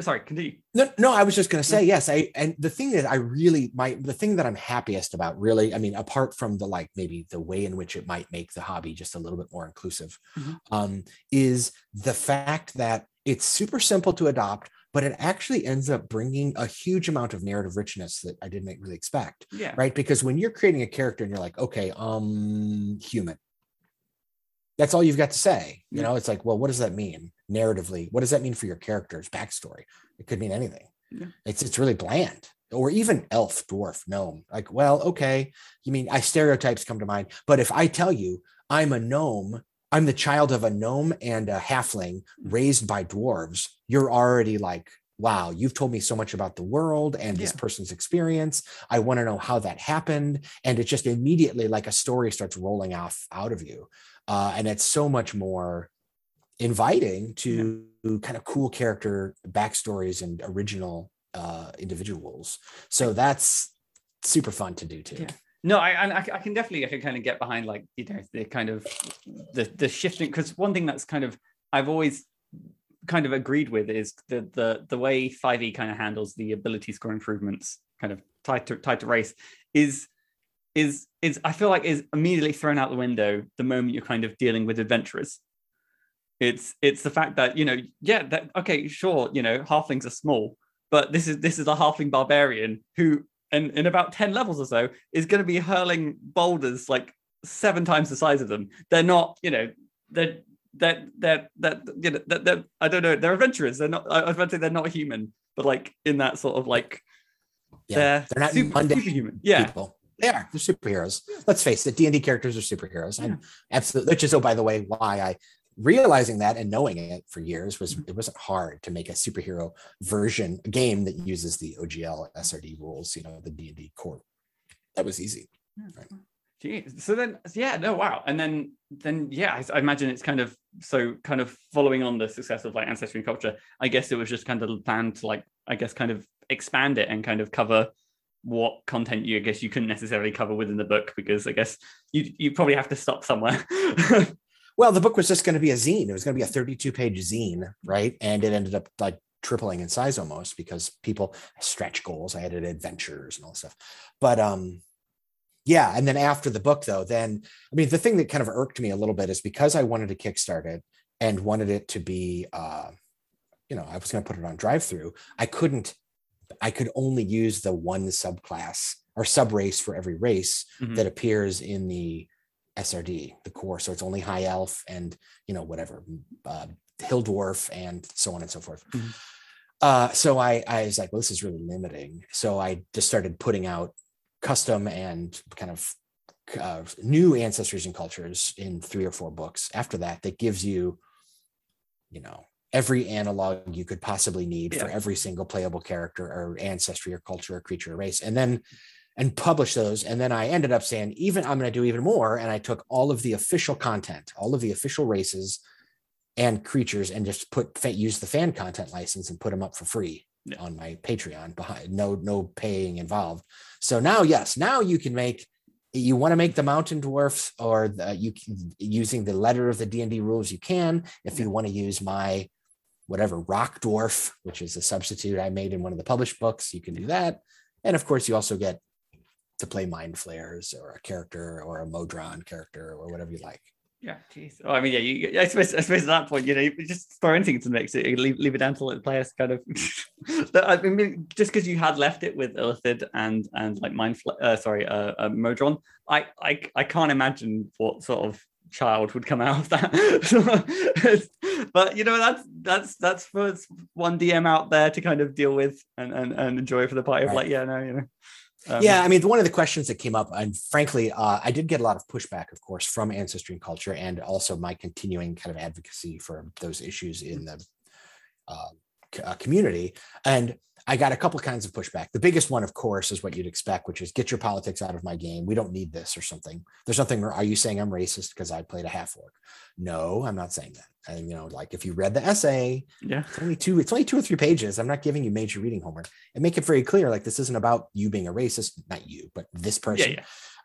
sorry continue no no I was just gonna say yes I and the thing that I really my the thing that I'm happiest about really I mean apart from the like maybe the way in which it might make the hobby just a little bit more inclusive mm-hmm. um is the fact that it's super simple to adopt, but it actually ends up bringing a huge amount of narrative richness that I didn't really expect, yeah. right? Because when you're creating a character and you're like, okay, um, human, that's all you've got to say. You yeah. know, it's like, well, what does that mean narratively? What does that mean for your character's backstory? It could mean anything. Yeah. It's it's really bland. Or even elf, dwarf, gnome. Like, well, okay. You mean, I stereotypes come to mind, but if I tell you I'm a gnome, I'm the child of a gnome and a halfling raised by dwarves, you're already like, wow, you've told me so much about the world and this yeah. person's experience. I want to know how that happened. And it just immediately like a story starts rolling off out of you. Uh, and it's so much more inviting to yeah. kind of cool character backstories and original uh, individuals. So that's super fun to do too. Yeah. No, I, I I can definitely I can kind of get behind like, you know, the kind of the the shifting, because one thing that's kind of I've always kind of agreed with is the the the way five E kind of handles the ability score improvements kind of tied to tied to race is is is I feel like is immediately thrown out the window the moment you're kind of dealing with adventurers. It's it's the fact that, you know, yeah, that okay, sure, you know, halflings are small, But this is this is a halfling barbarian who, in, in about ten levels or so, is going to be hurling boulders like seven times the size of them. They're not, you know, they're that that that you know that that I don't know. They're adventurers. They're not. I was about to say they're not human, but like in that sort of like, yeah, they're, they're not super, superhuman. Yeah. People. They are. They're superheroes. Let's face it. D and D characters are superheroes. Yeah. And absolutely. Which is, oh, by the way, why I realizing that and knowing it for years was it wasn't hard to make a superhero version a game that uses the O G L S R D rules. You know, the D and D core. That was easy. Yeah. Right. Jeez. So then, yeah, no, wow. And then, then, yeah, I, I imagine it's kind of, so kind of following on the success of like Ancestry and Culture, I guess it was just kind of planned to like, I guess, kind of expand it and kind of cover what content you, I guess you couldn't necessarily cover within the book, because I guess you, you probably have to stop somewhere. Well, the book was just going to be a zine. It was going to be a thirty-two page zine, right? And it ended up like tripling in size almost because people stretch goals. I added adventures and all this stuff. But, um, yeah. And then after the book, though, then, I mean, the thing that kind of irked me a little bit is because I wanted to kickstart it and wanted it to be, uh, you know, I was going to put it on DriveThru. I couldn't, I could only use the one subclass or subrace for every race mm-hmm. that appears in the S R D, the core. So it's only high elf and, you know, whatever, uh, hill dwarf and so on and so forth. Mm-hmm. Uh, so I, I was like, well, this is really limiting. So I just started putting out custom and kind of uh, new ancestries and cultures in three or four books after that, that gives you, you know, every analog you could possibly need yeah. for every single playable character or ancestry or culture or creature or race, and then, and publish those. And then I ended up saying, even I'm going to do even more. And I took all of the official content, all of the official races and creatures, and just put, use the fan content license and put them up for free. Yeah. On my Patreon, behind no no paying involved. So now, yes, now you can make, you want to make the mountain dwarfs or the, you using the letter of the D and D rules, you can. If you want to use my whatever rock dwarf, which is a substitute I made in one of the published books, you can do that. And of course, you also get to play mind flayers or a character or a Modron character or whatever you like. Yeah, geez. Oh, I mean, yeah. You, I suppose, I suppose at that point, you know, you just throw anything into the mix. You leave, leave it down to let the players kind of. I mean, just because you had left it with Illithid and and like Mind, uh, sorry, uh, uh, Modron, I, I I can't imagine what sort of child would come out of that. But you know, that's that's that's for one D M out there to kind of deal with and and, and enjoy for the party. Right. Of like, yeah, no, you know. Um, yeah, I mean, one of the questions that came up, and frankly, uh, I did get a lot of pushback, of course, from Ancestry and Culture, and also my continuing kind of advocacy for those issues in the uh, c- uh, community. And I got a couple kinds of pushback. The biggest one, of course, is what you'd expect, which is get your politics out of my game. We don't need this or something. There's nothing. Are you saying I'm racist because I played a half-orc? No, I'm not saying that. And, you know, like if you read the essay, yeah, it's only two, it's only two or three pages. I'm not giving you major reading homework. And make it very clear, like this isn't about you being a racist, not you, but this person. Yeah,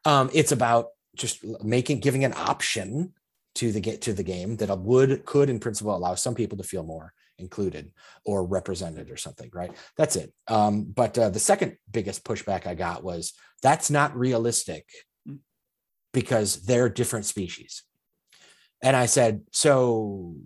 yeah. Um, it's about just making, giving an option to the get to the game that would, could in principle allow some people to feel more included or represented or something, right? That's it. Um, but uh, the second biggest pushback I got was that's not realistic because they're different species. And I said, so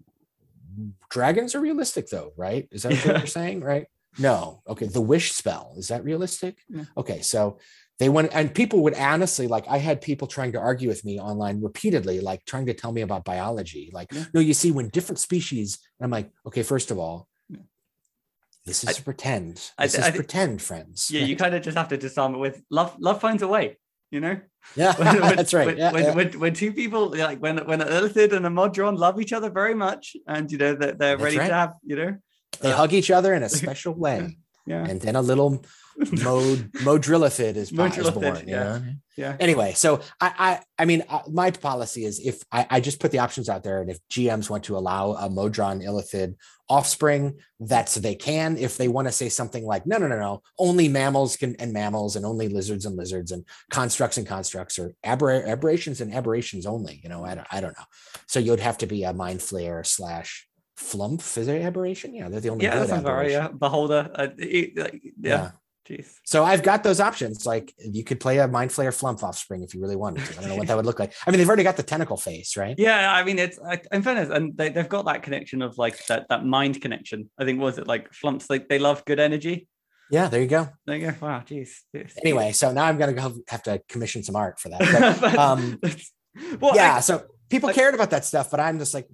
dragons are realistic though, right? Is that yeah. what you're saying, right? No. Okay. The wish spell, is that realistic? Yeah. Okay. So they went, and people would honestly, like I had people trying to argue with me online repeatedly, like trying to tell me about biology. Like, yeah. no, you see when different species, and I'm like, okay, first of all, yeah. this is I, pretend. I, this I, is I, pretend, friends. Yeah. Right? You kind of just have to disarm it with love. Love finds a way, you know? Yeah, when, when, that's right. When, yeah, when, yeah. When, when two people, like when, when an Illithid and a Modron love each other very much, and you know, they're, they're ready right. to have, you know, they uh, hug each other in a special way. Yeah. And then a little Mod Modrillithid is, is born. Yeah. You know? Yeah. Anyway, so I I I mean I, my policy is if I, I just put the options out there, and if G Ms want to allow a Modron Illithid offspring, that's they can. If they want to say something like no no no no, only mammals can and mammals and only lizards and lizards and constructs and constructs or aber, aberrations and aberrations only. You know I don't I don't know. So you'd have to be a mind flayer slash. Flumph is there aberration? Yeah, they're the only. Yeah, good that's very, yeah. Beholder. Uh, it, like, yeah. yeah. Jeez. So I've got those options. Like you could play a Mind Flayer Flumph offspring if you really wanted to. I don't know what that would look like. I mean, they've already got the tentacle face, right? Yeah, I mean, it's in fairness, and they, they've got that connection of like that that mind connection. I think what was it like Flumphs? Like they love good energy, Yeah, there you go. There you go. Wow, geez. Anyway, so now I'm gonna go have to commission some art for that. But, um, well, yeah. I, so people I, cared about that stuff, but I'm just like,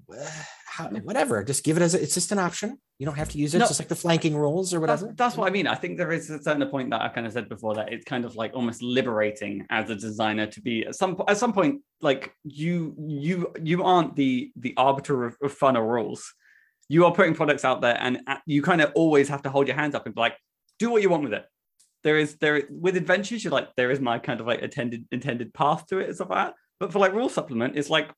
how, whatever. Just give it as a, it's just an option. You don't have to use it. No, it's just like the flanking rules or whatever. That's, that's what I mean. I think there is a certain point that I kind of said before that it's kind of like almost liberating as a designer to be at some at some point like you you you aren't the the arbiter of, of fun or rules. You are putting products out there, and you kind of always have to hold your hands up and be like, do what you want with it. There is there with adventures, you're like, there is my kind of like intended intended path to it and stuff like that. But for like rule supplement, it's like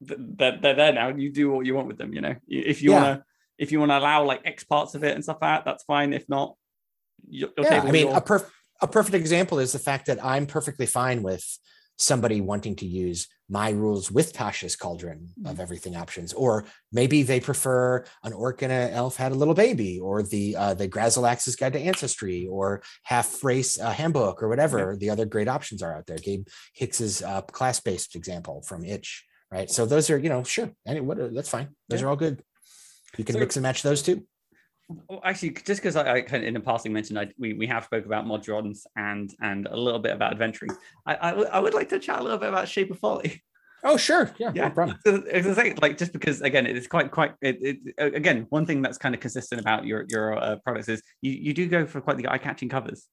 they're, they're there now. You do what you want with them, you know. If you yeah. wanna if you wanna allow like X parts of it and stuff like that, that's fine. If not, you'll yeah, take I mean, your... a perf- a perfect example is the fact that I'm perfectly fine with somebody wanting to use my rules with Tasha's Cauldron of Everything options, or maybe they prefer an orc and an elf had a little baby, or the uh, the Grazalax's Guide to Ancestry, or Half Race uh, Handbook, or whatever yeah. the other great options are out there. Gabe Hicks's uh, class based example from Itch, right? So those are, you know, sure, and what are, that's fine. Those yeah. are all good. You can so, mix and match those too. Well, actually, just because I, I kind of in the passing mentioned I, we we have spoke about Modrons and and a little bit about adventuring, I, I, w- I would like to chat a little bit about Shape of Folly. Oh sure, yeah, yeah. No problem. It's the same, like just because again it's quite quite it, it, again one thing that's kind of consistent about your your uh, products is you you do go for quite the eye catching covers.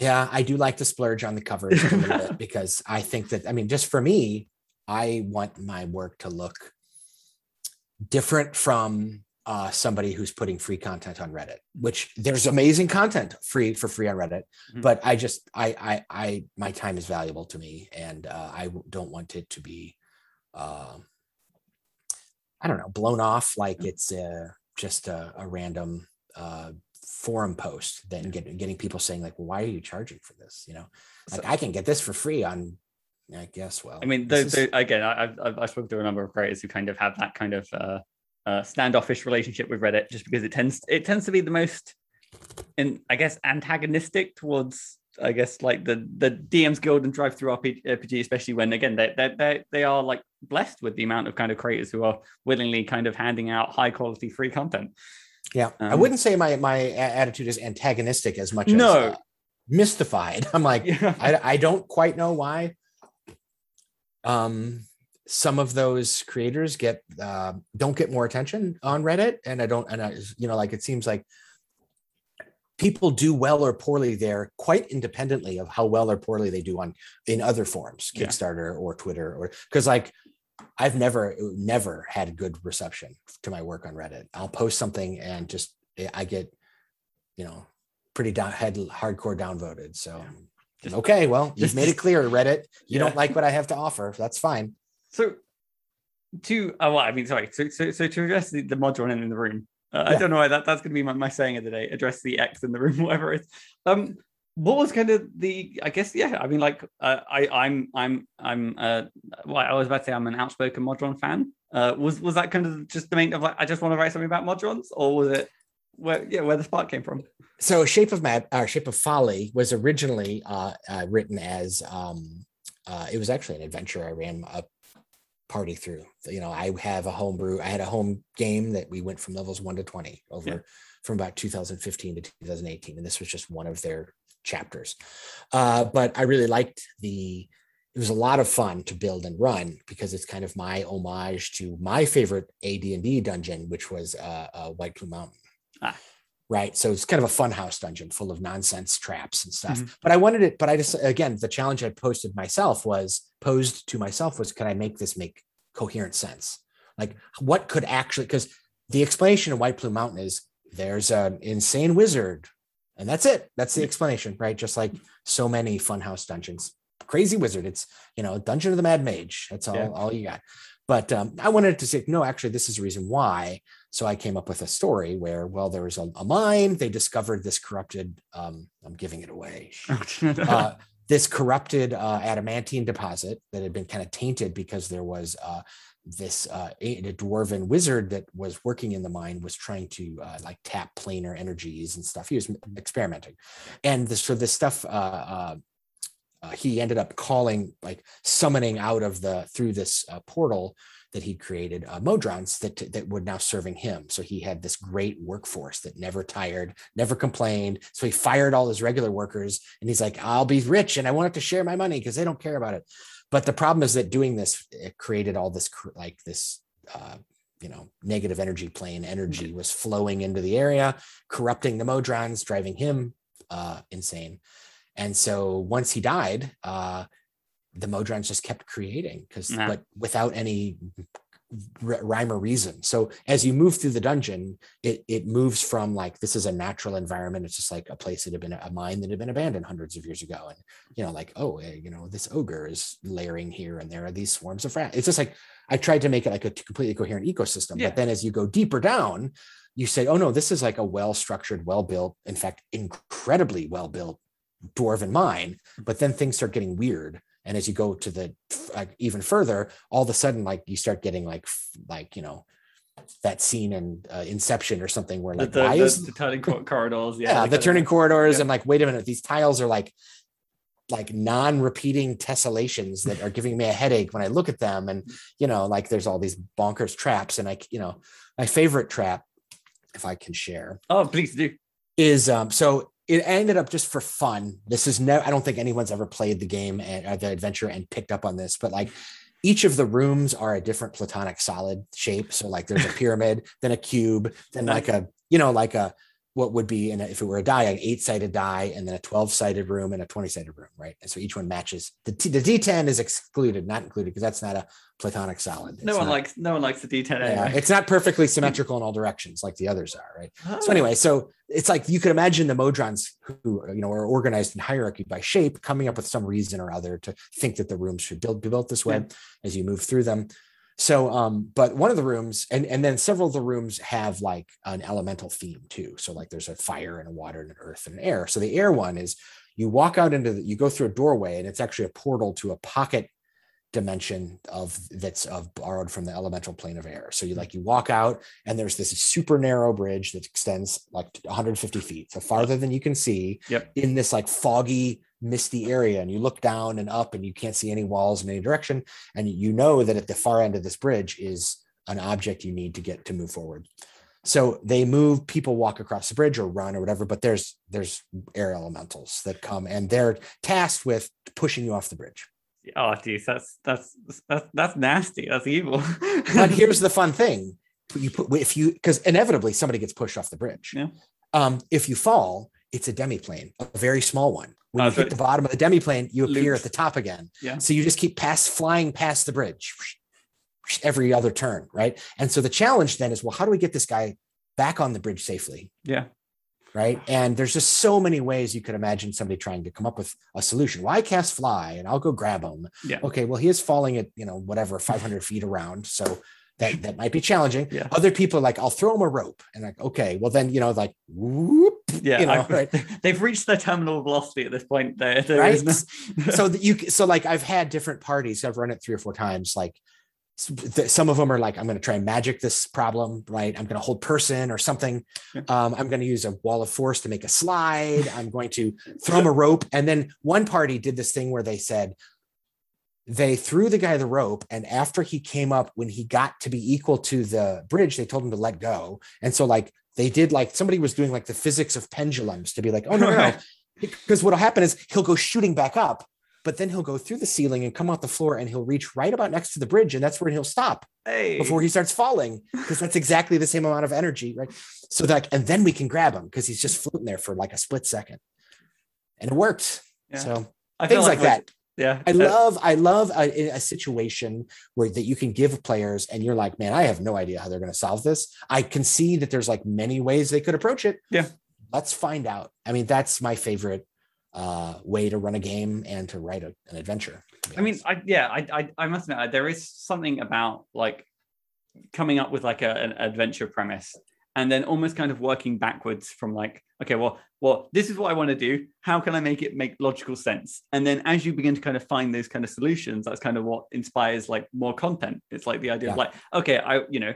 Yeah, I do like to splurge on the covers a little bit because I think that I mean just for me, I want my work to look different from. Uh, somebody who's putting free content on Reddit, which there's amazing content free for free on Reddit, mm-hmm. but I just, I, I, I, my time is valuable to me, and uh, I don't want it to be, uh, I don't know, blown off like mm-hmm. it's uh, just a, a random uh, forum post. Then yeah. get, getting people saying like, well, why are you charging for this? You know, like so- I can get this for free on. I guess. Well, I mean, those, is- again, I've I've I spoken to a number of creators who kind of have that kind of. Uh, Uh, standoffish relationship with Reddit, just because it tends it tends to be the most, in I guess, antagonistic towards I guess like the the D Ms Guild and DriveThruRPG, especially when again they they they they are like blessed with the amount of kind of creators who are willingly kind of handing out high quality free content. Yeah, um, I wouldn't say my my attitude is antagonistic as much as no. uh, mystified. I'm like yeah. I I don't quite know why. Um. Some of those creators get uh, don't get more attention on Reddit, and I don't, and I, you know, like it seems like people do well or poorly there, quite independently of how well or poorly they do on in other forums, Kickstarter yeah. or Twitter, or because like I've never never had good reception to my work on Reddit. I'll post something and just I get, you know, pretty down, head hardcore downvoted. So yeah. just, okay, well, just, you've made it clear, Reddit, you yeah. don't like what I have to offer. That's fine. So, to oh, well, I mean, sorry. So, so, so to address the, the modron in the room, uh, yeah. I don't know why that, that's going to be my, my saying of the day. Address the X in the room, whatever it is. Um, what was kind of the? I guess, yeah. I mean, like, uh, I, I'm, I'm, I'm. Uh, well, I was about to say I'm an outspoken modron fan. Uh, was was that kind of just the main of like I just want to write something about modrons, or was it where yeah where the spark came from? So, Shape of Mad, uh, Shape of Folly was originally uh, uh, written as um, uh, it was actually an adventure I ran up. Party through, you know, I have a homebrew. I had a home game that we went from levels one to twenty over yeah. from about two thousand fifteen to two thousand eighteen, and this was just one of their chapters. Uh, but I really liked the. It was a lot of fun to build and run because it's kind of my homage to my favorite A D and D dungeon, which was uh, uh, White Plume Mountain. Ah. Right, so it's kind of a funhouse dungeon full of nonsense traps and stuff. Mm-hmm. But I wanted it. But I just again, the challenge I posted myself was posed to myself was, can I make this make coherent sense? Like, what could actually? Because the explanation of White Plume Mountain is there's an insane wizard, and that's it. That's the explanation, right? Just like so many funhouse dungeons, crazy wizard. It's you know, Dungeon of the Mad Mage. That's all. Yeah. All you got. But um, I wanted to say, no, actually, this is the reason why. So I came up with a story where, well, there was a, a mine. They discovered this corrupted, um, I'm giving it away, uh, this corrupted uh, adamantine deposit that had been kind of tainted because there was uh, this uh, a, a dwarven wizard that was working in the mine was trying to uh, like tap planar energies and stuff. He was experimenting. And this, so this stuff, uh, uh, uh, he ended up calling, like summoning out of the, through this uh, portal that he created, uh, Modrons that, that were now serving him. So he had this great workforce that never tired, never complained. So he fired all his regular workers and he's like, I'll be rich and I want to share my money because they don't care about it. But the problem is that doing this, it created all this, like this, uh, you know, negative energy plane. Energy was flowing into the area, corrupting the Modrons, driving him uh, insane. And so once he died, uh, the Modrons just kept creating because yeah. but without any r- rhyme or reason. So as you move through the dungeon, it it moves from like, this is a natural environment. It's just like a place that had been a mine that had been abandoned hundreds of years ago. And, you know, like, oh, you know, this ogre is layering here and there are these swarms of rats. It's just like, I tried to make it like a completely coherent ecosystem. Yeah. But then as you go deeper down, you say, oh no, this is like a well-structured, well-built, in fact, incredibly well-built dwarven mine. But then things start getting weird. And as you go to the like, even further, all of a sudden, like you start getting like, like, you know, that scene in uh, Inception or something where like, the, the, why is the, the turning corridors? Yeah, yeah like the turning of, corridors. Yeah. And like, wait a minute, these tiles are like, like non-repeating tessellations that are giving me a headache when I look at them. And, you know, like there's all these bonkers traps. And I, you know, my favorite trap, if I can share. Oh, please do. Is um, so it ended up just for fun. This is no, I don't think anyone's ever played the game and or the adventure and picked up on this, but like each of the rooms are a different platonic solid shape. So like there's a pyramid, then a cube, then like a, you know, like a, what would be, in a, if it were a die, an eight-sided die, and then a twelve-sided room and a twenty-sided room, right? And so each one matches. The, T, the D ten is excluded, not included, because that's not a platonic solid. It's no one not, likes no one likes the D ten anyway. Yeah, it's not perfectly symmetrical in all directions like the others are, right? Oh. So anyway, so it's like you could imagine the Modrons who, you know, are organized in hierarchy by shape coming up with some reason or other to think that the rooms should build, be built this way yeah. as you move through them. So, um, but one of the rooms, and, and then several of the rooms have like an elemental theme too. So like there's a fire and a water and an earth and an air. So the air one is you walk out into the, you go through a doorway and it's actually a portal to a pocket dimension of that's of borrowed from the elemental plane of air. So you like, you walk out and there's this super narrow bridge that extends like one hundred fifty feet. So farther than you can see yep. in this like foggy, misty area, and you look down and up and you can't see any walls in any direction, and you know that at the far end of this bridge is an object you need to get to move forward. So they move, people walk across the bridge or run or whatever, but there's there's air elementals that come and they're tasked with pushing you off the bridge. Oh geez, that's that's that's, that's nasty, that's evil. But here's the fun thing, you put if you because inevitably somebody gets pushed off the bridge. Yeah. Um if you fall, it's a demiplane, a very small one. When oh, you so hit the bottom of the demiplane, you appear loops. At the top again. Yeah. So you just keep past, flying past the bridge every other turn, right? And so the challenge then is, well, how do we get this guy back on the bridge safely? Yeah. Right? And there's just so many ways you could imagine somebody trying to come up with a solution. Why cast fly and I'll go grab him? Yeah. Okay, well, he is falling at, you know, whatever, five hundred feet around. So that, that might be challenging. Yeah. Other people are like, I'll throw him a rope. And like, okay, well then, you know, like, whoop. Yeah, you know, right? They've reached their terminal velocity at this point. There, there right? Is no... so that you, so like I've had different parties. I've run it three or four times. Like some of them are like, I'm going to try and magic this problem, right? I'm going to hold person or something. Um, I'm going to use a wall of force to make a slide. I'm going to throw them a rope. And then one party did this thing where they said they threw the guy the rope, and after he came up, when he got to be equal to the bridge, they told him to let go. And so like. They did like somebody was doing like the physics of pendulums to be like, oh, no, no, no. Because what'll happen is he'll go shooting back up, but then he'll go through the ceiling and come off the floor and he'll reach right about next to the bridge. And that's where he'll stop hey. Before he starts falling, because that's exactly the same amount of energy. Right. So like, and then we can grab him because he's just floating there for like a split second. And it worked. Yeah. So I things like, like that. Yeah, I love I love a, a situation where that you can give players and you're like, man, I have no idea how they're going to solve this. I can see that there's like many ways they could approach it. Yeah, let's find out. I mean, that's my favorite uh, way to run a game and to write a, an adventure. I mean, I, yeah, I, I I must admit there is something about like coming up with like a, an adventure premise and then almost kind of working backwards from like, okay, well, well, this is what I want to do. How can I make it make logical sense? And then as you begin to kind of find those kind of solutions, that's kind of what inspires like more content. It's like the idea yeah. of like, okay, I, you know,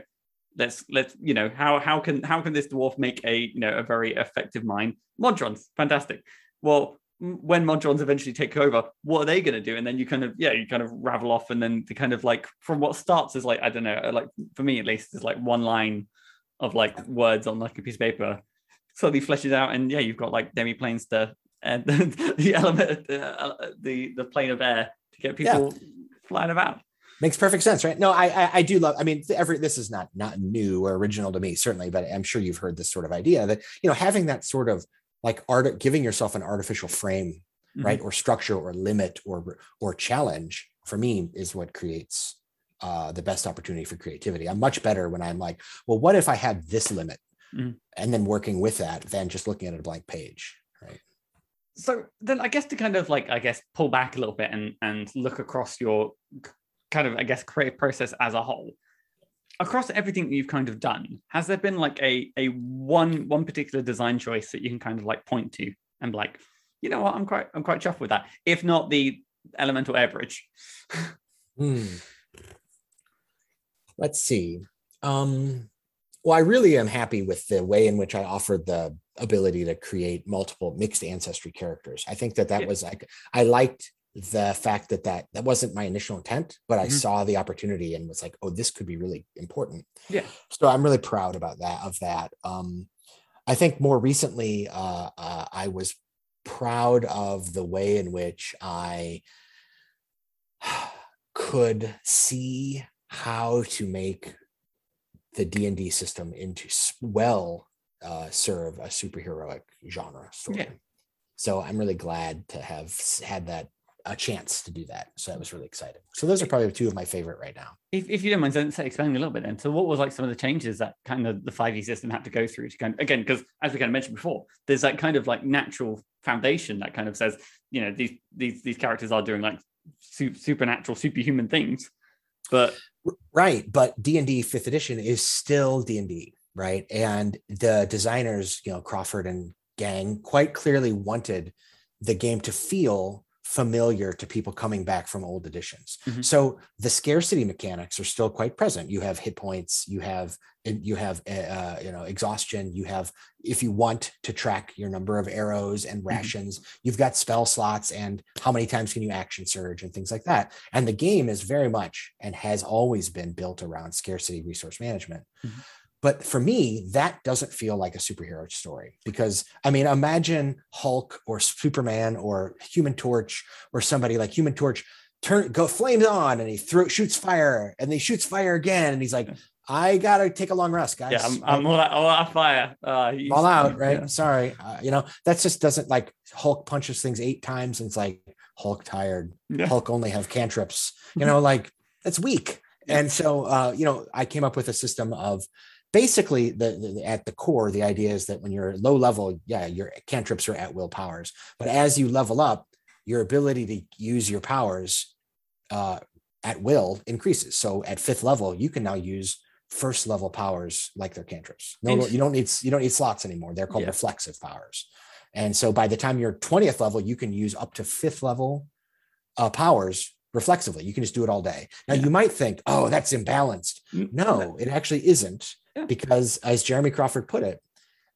let's, let's, you know, how, how can, how can this dwarf make a, you know, a very effective mine? Modrons, fantastic. Well, when Modrons eventually take over, what are they going to do? And then you kind of, yeah, you kind of ravel off. And then the kind of like, from what starts is like, I don't know, like for me at least, is like one line of like words on like a piece of paper, slowly fleshes out. And yeah, you've got like demi-planes to, and the element, uh, the, the plane of air to get people yeah. flying about. Makes perfect sense, right? No, I, I I do love, I mean, every this is not not new or original to me, certainly, but I'm sure you've heard this sort of idea that, you know, having that sort of like art, giving yourself an artificial frame, mm-hmm. right? Or structure or limit or or challenge, for me, is what creates uh, the best opportunity for creativity. I'm much better when I'm like, well, what if I had this limit? Mm-hmm. And then working with that than just looking at a blank page, right? So then I guess to kind of like, I guess, pull back a little bit and and look across your kind of, I guess, creative process as a whole, across everything that you've kind of done, has there been like a a one one particular design choice that you can kind of like point to and be like, you know what, I'm quite I'm quite chuffed with that, if not the elemental air bridge? Hmm. Let's see. Um, well, I really am happy with the way in which I offered the ability to create multiple mixed ancestry characters. I think that that yeah. was like, I liked the fact that, that that wasn't my initial intent, but I mm-hmm. saw the opportunity and was like, oh, this could be really important. Yeah. So I'm really proud about that, of that. Um, I think more recently, uh, uh, I was proud of the way in which I could see how to make the D and D system into well uh, serve a superheroic genre story. Yeah. So I'm really glad to have had that a chance to do that. So that was really exciting. So those are probably two of my favorite right now. If, if you don't mind, so expanding a little bit then. So what was like some of the changes that kind of the five E system had to go through to kind of, again, because as we kind of mentioned before, there's that kind of like natural foundation that kind of says, you know, these these these characters are doing like su- supernatural, superhuman things. But right, but D and D fifth edition is still D and D, right? And the designers, you know, Crawford and gang, quite clearly wanted the game to feel familiar to people coming back from old editions. Mm-hmm. So the scarcity mechanics are still quite present. You have hit points, you have you have uh, you know, exhaustion, you have, if you want to track your number of arrows and rations, mm-hmm. you've got spell slots and how many times can you action surge and things like that. And the game is very much and has always been built around scarcity resource management. Mm-hmm. But for me, that doesn't feel like a superhero story because, I mean, imagine Hulk or Superman or Human Torch or somebody like Human Torch turn go flames on and he throw, shoots fire and he shoots fire again. And he's like, I got to take a long rest, guys. Yeah, I'm, I'm all out, all out of fire. Uh, I'm all out, right? Yeah. Sorry. Uh, you know, that just doesn't, like, Hulk punches things eight times and it's like, Hulk tired. Yeah. Hulk only have cantrips. You know, like, that's weak. Yeah. And so, uh, you know, I came up with a system of, basically, the, the, at the core, the idea is that when you're low level, yeah, your cantrips are at will powers. But as you level up, your ability to use your powers uh, at will increases. So at fifth level, you can now use first level powers like they're cantrips. No, you don't need you don't need slots anymore. They're called yeah. reflexive powers. And so by the time you're twentieth level, you can use up to fifth level uh, powers reflexively. You can just do it all day. Now yeah. you might think, oh, that's imbalanced. No, it actually isn't. Yeah. Because as Jeremy Crawford put it,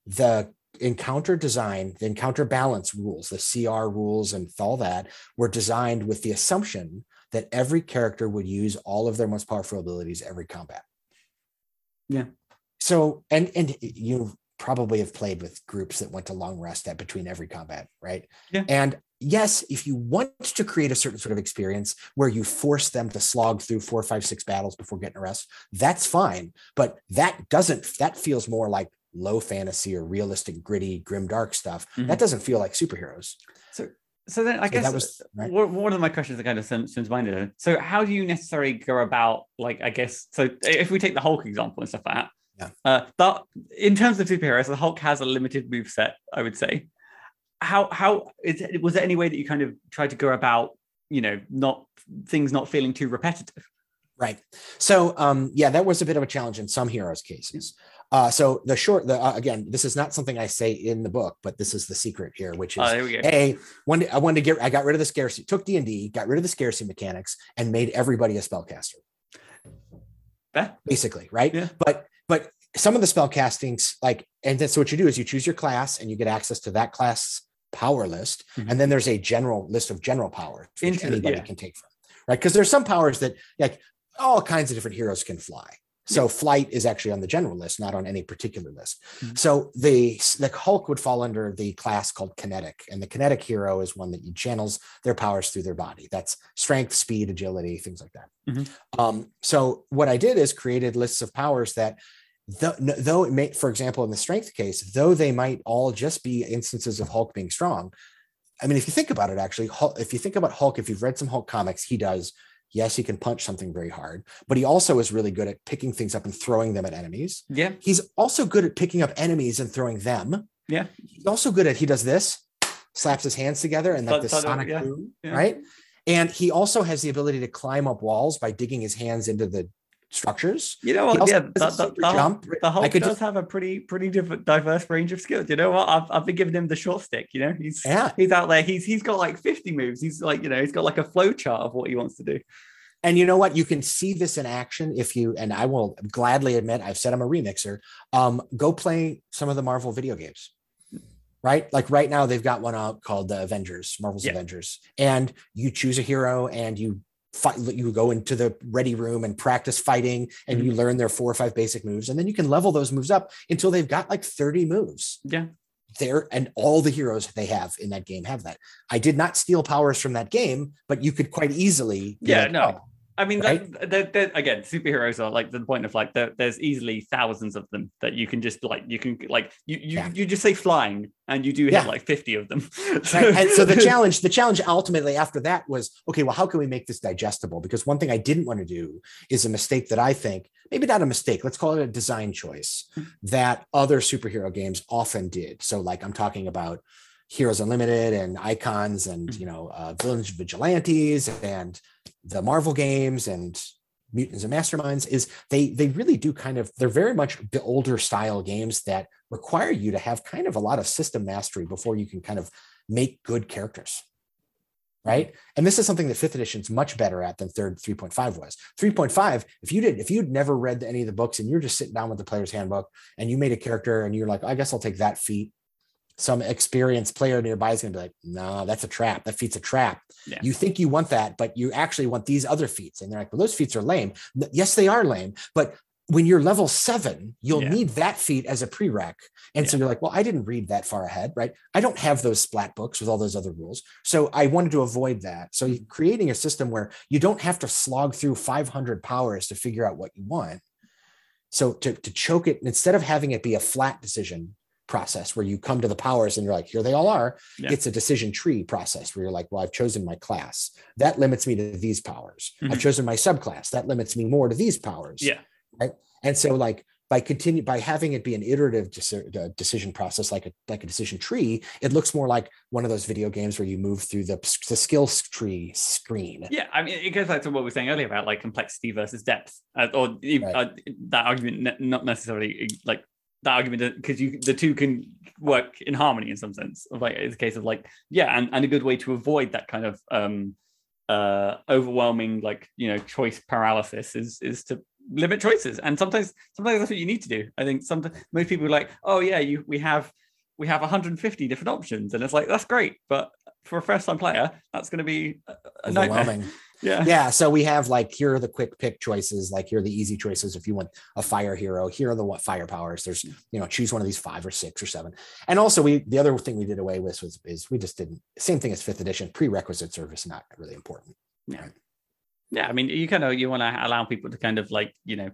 the encounter design, the encounter balance rules, the C R rules and all that were designed with the assumption that every character would use all of their most powerful abilities every combat. Yeah. So, and and you probably have played with groups that went to long rest at between every combat, right? Yeah. And yes, if you want to create a certain sort of experience where you force them to slog through four, five, six battles before getting a rest, that's fine. But that doesn't, that feels more like low fantasy or realistic, gritty, grim, dark stuff. Mm-hmm. That doesn't feel like superheroes. So, so then I so guess that was, right? One of my questions that kind of since minded. So how do you necessarily go about, like, I guess, so if we take the Hulk example and stuff like that, yeah. uh, but in terms of superheroes, the Hulk has a limited moveset, I would say. How how is, was there any way that you kind of tried to go about, you know, not things not feeling too repetitive? Right. So, um, yeah, that was a bit of a challenge in some heroes' cases. Uh, so the short, the, uh, again, this is not something I say in the book, but this is the secret here, which is, oh, there we go. A, one, I wanted to get, I got rid of the scarcity, took D and D, got rid of the scarcity mechanics, and made everybody a spellcaster. That? Basically, right? Yeah. But but some of the spellcastings, like, and then so what you do is you choose your class and you get access to that class power list. Mm-hmm. And then there's a general list of general powers, which Inter- anybody yeah. can take from, right? Because there's some powers that, like, all kinds of different heroes can fly. So yeah. flight is actually on the general list, not on any particular list. Mm-hmm. So the, the Hulk would fall under the class called kinetic, and the kinetic hero is one that you channels their powers through their body. That's strength, speed, agility, things like that. Mm-hmm. Um, so what I did is created lists of powers that, though, though it may, for example, in the strength case, though they might all just be instances of Hulk being strong. I mean, if you think about it, actually, Hulk, if you think about Hulk, if you've read some Hulk comics, he does. Yes, he can punch something very hard, but he also is really good at picking things up and throwing them at enemies. Yeah. He's also good at picking up enemies and throwing them. Yeah. He's also good at, he does this, slaps his hands together and like this thud, sonic yeah. boom, yeah. right? And he also has the ability to climb up walls by digging his hands into the structures. You know what? Yeah, the, the, the, jump. Hulk, the Hulk does just, have a pretty, pretty diverse range of skills. You know what? I've, I've been giving him the short stick. You know, he's yeah. he's out there. He's he's got like fifty moves. He's like, you know, he's got like a flow chart of what he wants to do. And you know what? You can see this in action if you. And I will gladly admit, I've said I'm a remixer. Um, go play some of the Marvel video games. Right? Like right now, they've got one out called the Avengers, Marvel's yeah. Avengers, and you choose a hero and you. Fight, you go into the ready room and practice fighting, and mm-hmm. you learn their four or five basic moves, and then you can level those moves up until they've got like thirty moves. Yeah, there and all the heroes they have in that game have that. I did not steal powers from that game, but you could quite easily. Yeah, like, no, oh, I mean, right? that, that, that, again, superheroes are like the point of like there, there's easily thousands of them that you can just like you can like you you, yeah. you just say flying and you do hit yeah. like fifty of them. Right. And so the challenge, the challenge ultimately after that was, okay, well, how can we make this digestible? Because one thing I didn't want to do is a mistake that I think, maybe not a mistake, let's call it a design choice that other superhero games often did. So like I'm talking about Heroes Unlimited and Icons and, you know, uh, Village Vigilantes and the Marvel games and Mutants and Masterminds is they they really do kind of, they're very much the older style games that require you to have kind of a lot of system mastery before you can kind of make good characters, right? And this is something that fifth edition is much better at than third three point five was. three point five, if you did, if you'd never read any of the books and you're just sitting down with the player's handbook and you made a character and you're like, I guess I'll take that feat. Some experienced player nearby is going to be like, no, that's a trap. That feat's a trap. Yeah. You think you want that, but you actually want these other feats. And they're like, well, those feats are lame. Yes, they are lame. But when you're level seven, you'll yeah. need that feat as a prereq. And yeah. so you're like, well, I didn't read that far ahead, right? I don't have those splat books with all those other rules. So I wanted to avoid that. So creating a system where you don't have to slog through five hundred powers to figure out what you want. So to, to choke it, instead of having it be a flat decision process where you come to the powers and you're like, here they all are. Yeah. It's a decision tree process where you're like, well, I've chosen my class. That limits me to these powers. Mm-hmm. I've chosen my subclass. That limits me more to these powers. Yeah. Right. And so like by continue by having it be an iterative de- decision process, like a, like a decision tree, it looks more like one of those video games where you move through the, the skills tree screen. Yeah. I mean, it goes back to what we were saying earlier about like complexity versus depth uh, or right. uh, that argument, n- not necessarily like, that argument because you the two can work in harmony in some sense of like it's a case of like yeah and, and a good way to avoid that kind of um uh overwhelming like you know choice paralysis is is to limit choices and sometimes sometimes that's what you need to do. I think sometimes most people are like oh yeah you we have we have one hundred fifty different options and it's like that's great but for a first-time player that's going to be a, a overwhelming nightmare. Yeah. Yeah. So we have like, here are the quick pick choices. Like here are the easy choices. If you want a fire hero, here are the what fire powers. There's, you know, choose one of these five or six or seven. And also we, the other thing we did away with was, is we just didn't same thing as fifth edition prerequisite service, not really important. Yeah. Right? Yeah. I mean, you kind of, you want to allow people to kind of like, you know,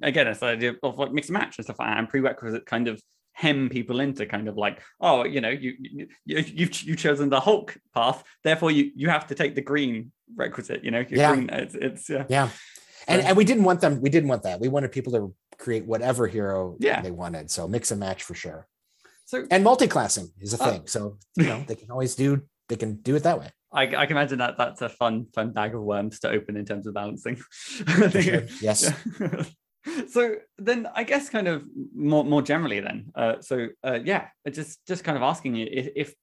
again, it's the idea of like mix and match and stuff like that. And prerequisite kind of hem people into kind of like, oh, you know, you, you, you've, you've chosen the Hulk path. Therefore you, you have to take the green requisite, you know, yeah. green, it's, it's yeah. yeah. And and we didn't want them, we didn't want that. We wanted people to create whatever hero yeah. they wanted. So mix and match for sure. So and multi-classing is a oh. thing. So, you know, they can always do, they can do it that way. I, I can imagine that that's a fun, fun bag of worms to open in terms of balancing. For sure. Yes. Yeah. So then I guess kind of more more generally then. Uh, so uh, yeah, just, just kind of asking you if, if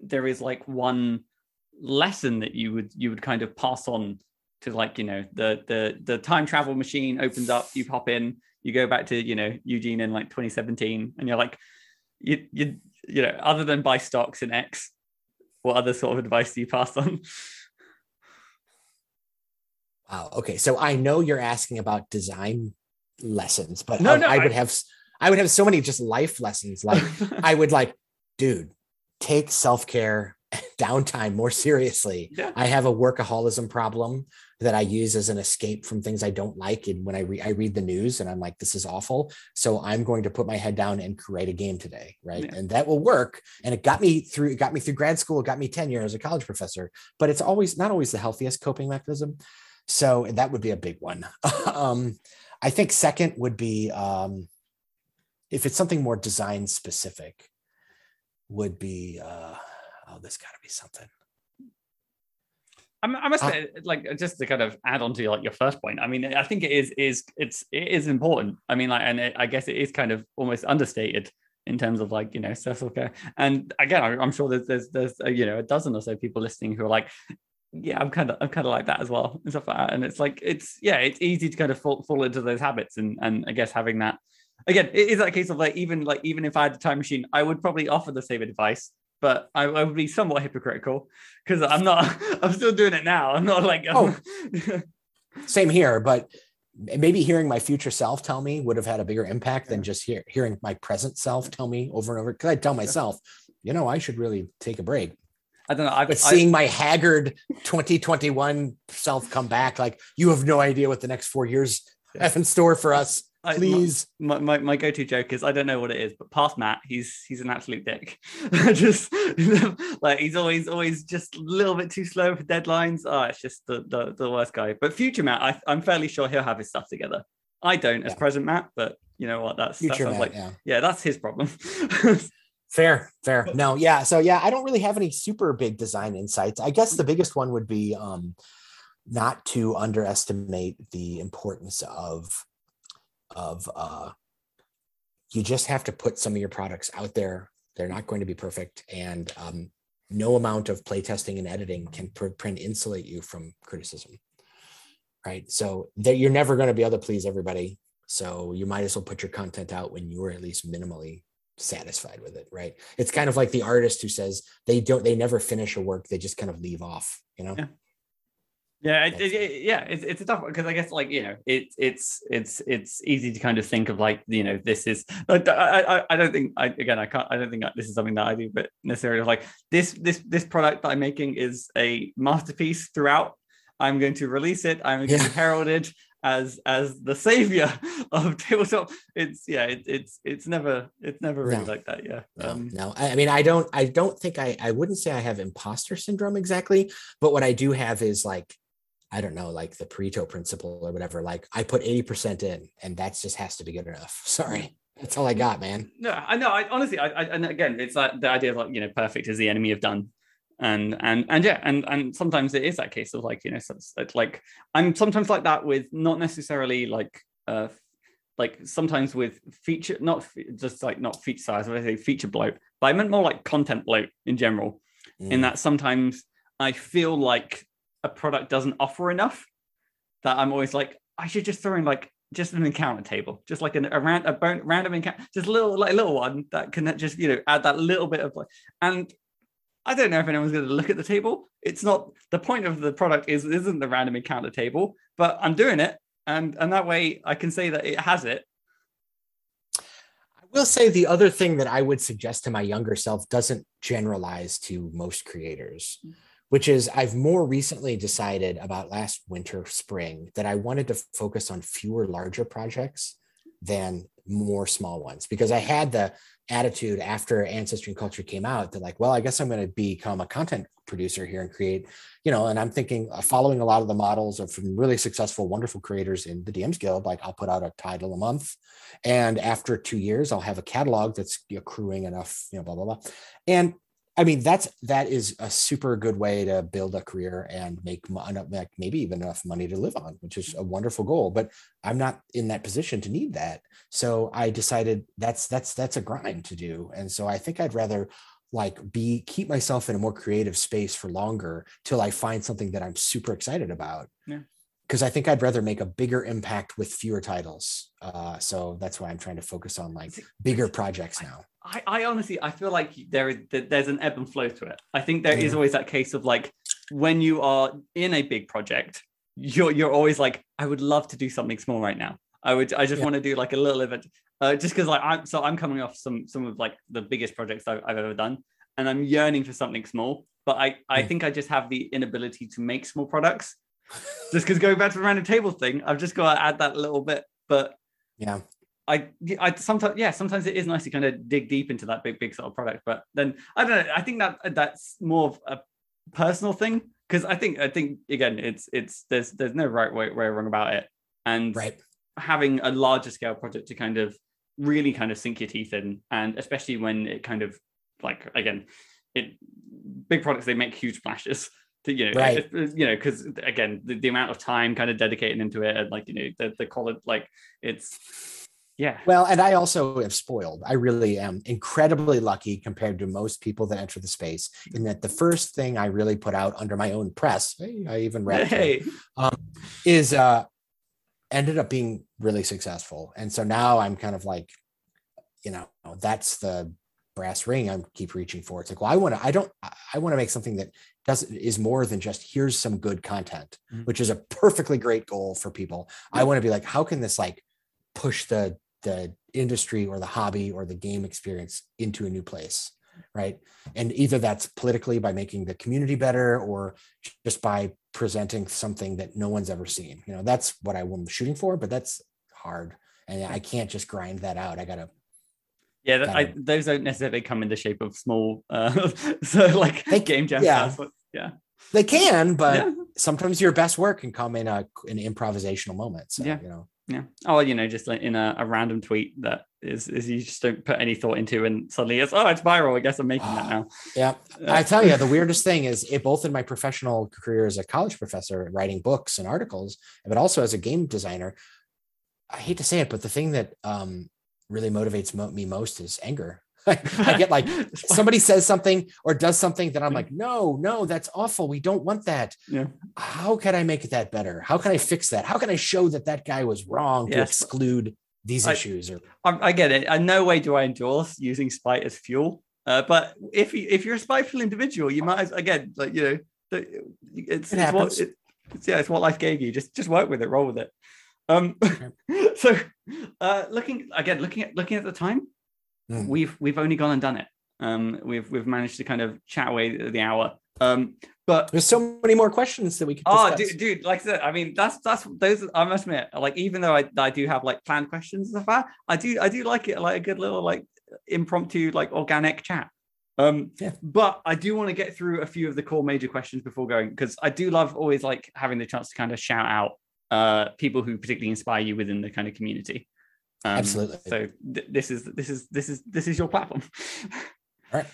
there is like one lesson that you would you would kind of pass on to like, you know, the the the time travel machine opens up, you pop in, you go back to, you know, Eugene in like twenty seventeen and you're like, you, you, you know, other than buy stocks in X, what other sort of advice do you pass on? Wow. Okay. So I know you're asking about design lessons, but no, um, no, I would I... have, I would have so many just life lessons. Like I would like, dude, take self-care and downtime more seriously. Yeah. I have a workaholism problem that I use as an escape from things I don't like. And when I read, I read the news and I'm like, this is awful. So I'm going to put my head down and create a game today. Right. Yeah. And that will work. And it got me through, it got me through grad school. It got me tenure as a college professor, but it's always not always the healthiest coping mechanism. So that would be a big one. um, I think second would be, um, if it's something more design specific would be, uh, oh, there's gotta be something. I must say, like, just to kind of add on to your, like your first point. I mean, I think it is is it's it is important. I mean, like, and it, I guess it is kind of almost understated in terms of like, you know, self-care. And again, I, I'm sure there's there's there's you know a dozen or so people listening who are like, yeah, I'm kind of I'm kind of like that as well and stuff like that. And it's like it's yeah, it's easy to kind of fall, fall into those habits. And and I guess having that again, it is that case of like even like even if I had a time machine, I would probably offer the same advice. But I, I would be somewhat hypocritical because I'm not, I'm still doing it now. I'm not like, oh, same here, but maybe hearing my future self tell me would have had a bigger impact yeah. than just hear, hearing my present self tell me over and over. Because I tell myself, you know, I should really take a break. I don't know. I've, but seeing I've, my haggard twenty twenty-one self come back, like you have no idea what the next four years yeah. have in store for us. Please, I, my, my my go-to joke is I don't know what it is, but past Matt, he's he's an absolute dick. Just like he's always always just a little bit too slow for deadlines. Oh, it's just the the, the worst guy. But future Matt, I, I'm fairly sure he'll have his stuff together. I don't as yeah. present Matt, but you know what? That's future that Matt, like yeah. yeah, that's his problem. Fair, fair. No, yeah. So yeah, I don't really have any super big design insights. I guess the biggest one would be um, not to underestimate the importance of. of uh you just have to put some of your products out there. They're not going to be perfect, and um no amount of playtesting and editing can print insulate you from criticism, right? So that you're never going to be able to please everybody, so you might as well put your content out when you're at least minimally satisfied with it, right? It's kind of like the artist who says they don't they never finish a work, they just kind of leave off, you know. Yeah. Yeah, it, it, it, yeah, it's it's a tough one because I guess like you know it it's it's it's easy to kind of think of like you know this is I I, I don't think I, again I can't I don't think this is something that I do but necessarily like this this this product that I'm making is a masterpiece throughout. I'm going to release it. I'm going yeah. to be heralded as as the savior of tabletop. It's yeah it, it's it's never it's never really no. like that. Yeah. No, um, no, I mean I don't I don't think I I wouldn't say I have imposter syndrome exactly, but what I do have is like. I don't know, like the Pareto principle or whatever, like I put eighty percent in and that just has to be good enough. Sorry. That's all I got, man. No, I know. I honestly, I, I, and again, it's like the idea of like, you know, perfect is the enemy of done. And, and, and yeah. And, and sometimes it is that case of like, you know, so it's, it's like, I'm sometimes like that with not necessarily like, uh, like sometimes with feature, not fe- just like not feature size, I say feature bloat, but I meant more like content bloat in general, mm. in that sometimes I feel like a product doesn't offer enough that I'm always like, I should just throw in like just an encounter table, just like an, a, ran, a random encounter, just a little, like a little one that can just, you know, add that little bit of, and I don't know if anyone's going to look at the table. It's not the point of the product is, isn't the random encounter table, but I'm doing it. And, and that way I can say that it has it. I will say the other thing that I would suggest to my younger self doesn't generalize to most creators. Mm-hmm. Which is I've more recently decided about last winter, spring, that I wanted to focus on fewer larger projects than more small ones. Because I had the attitude after Ancestry and Culture came out that like, well, I guess I'm going to become a content producer here and create, you know, and I'm thinking uh, following a lot of the models of from really successful, wonderful creators in the D Ms Guild, like I'll put out a title a month. And after two years, I'll have a catalog that's accruing enough, you know, blah, blah, blah. And I mean, that's, that is a super good way to build a career and make like maybe even enough money to live on, which is a wonderful goal, but I'm not in that position to need that. So I decided that's, that's, that's a grind to do. And so I think I'd rather like be, keep myself in a more creative space for longer till I find something that I'm super excited about. Yeah. Cause I think I'd rather make a bigger impact with fewer titles. Uh, so that's why I'm trying to focus on like bigger projects now. I, I honestly, I feel like there, there's an ebb and flow to it. I think there yeah. is always that case of like, when you are in a big project, you're you're always like, I would love to do something small right now. I would, I just yeah. want to do like a little event, uh, just because like I'm, so I'm coming off some some of like the biggest projects I've, I've ever done, and I'm yearning for something small. But I, I yeah. think I just have the inability to make small products, just because going back to the random table thing, I've just got to add that little bit. But yeah. I, I sometimes, yeah, sometimes it is nice to kind of dig deep into that big, big sort of product. But then I don't know. I think that that's more of a personal thing, because I think, I think again, it's, it's, there's, there's no right way, way or wrong about it. And right. having a larger scale project to kind of really kind of sink your teeth in. And especially when it kind of like, again, it, big products, they make huge splashes to, you know, right. you know, because again, the, the amount of time kind of dedicated into it, and like, you know, the, the college, like it's, yeah. Well, and I also am spoiled. I really am incredibly lucky compared to most people that enter the space, in that the first thing I really put out under my own press, hey, I even read hey. it, um, is uh, ended up being really successful. And so now I'm kind of like, you know, that's the brass ring I keep reaching for. It's like, well, I want to, I don't, I want to make something that doesn't, is more than just here's some good content, mm-hmm. which is a perfectly great goal for people. Yeah. I want to be like, how can this like push the, the industry or the hobby or the game experience into a new place, right? And either that's politically by making the community better, or just by presenting something that no one's ever seen. You know, that's what I'm shooting for, but that's hard. And I can't just grind that out. I gotta. Yeah, gotta, I, those don't necessarily come in the shape of small, uh, so like they, game jam. Yeah. Stuff, but yeah. They can, but yeah. sometimes your best work can come in a, an improvisational moment. So, yeah. you know. Yeah. Oh, you know, just like in a, a random tweet that is, is you just don't put any thought into, and suddenly it's, oh, it's viral. I guess I'm making uh, that now. Yeah. Uh, I tell you, the weirdest thing is it, both in my professional career as a college professor writing books and articles, but also as a game designer, I hate to say it, but the thing that um, really motivates mo- me most is anger. I get like somebody says something or does something that I'm like, no, no, that's awful. We don't want that. Yeah. How can I make that better? How can I fix that? How can I show that that guy was wrong yes. to exclude these I, issues? Or I, I get it. In no way do I endorse using spite as fuel. Uh, but if you, if you're a spiteful individual, you might as again, like you know, it's, it it's what it, it's, yeah, it's what life gave you. Just just work with it, roll with it. Um, so uh, looking again, looking at looking at the time. We've we've only gone and done it. Um, we've we've managed to kind of chat away the hour. Um, but there's so many more questions that we could discuss. Oh, dude, dude, like I said, I mean, that's that's those. I must admit, like even though I, I do have like planned questions and stuff, I do I do like it, like a good little like impromptu like organic chat. Um, yeah. But I do want to get through a few of the core major questions before going, because I do love always like having the chance to kind of shout out uh, people who particularly inspire you within the kind of community. Um, Absolutely. So th- this is this is this is this is your platform. All right.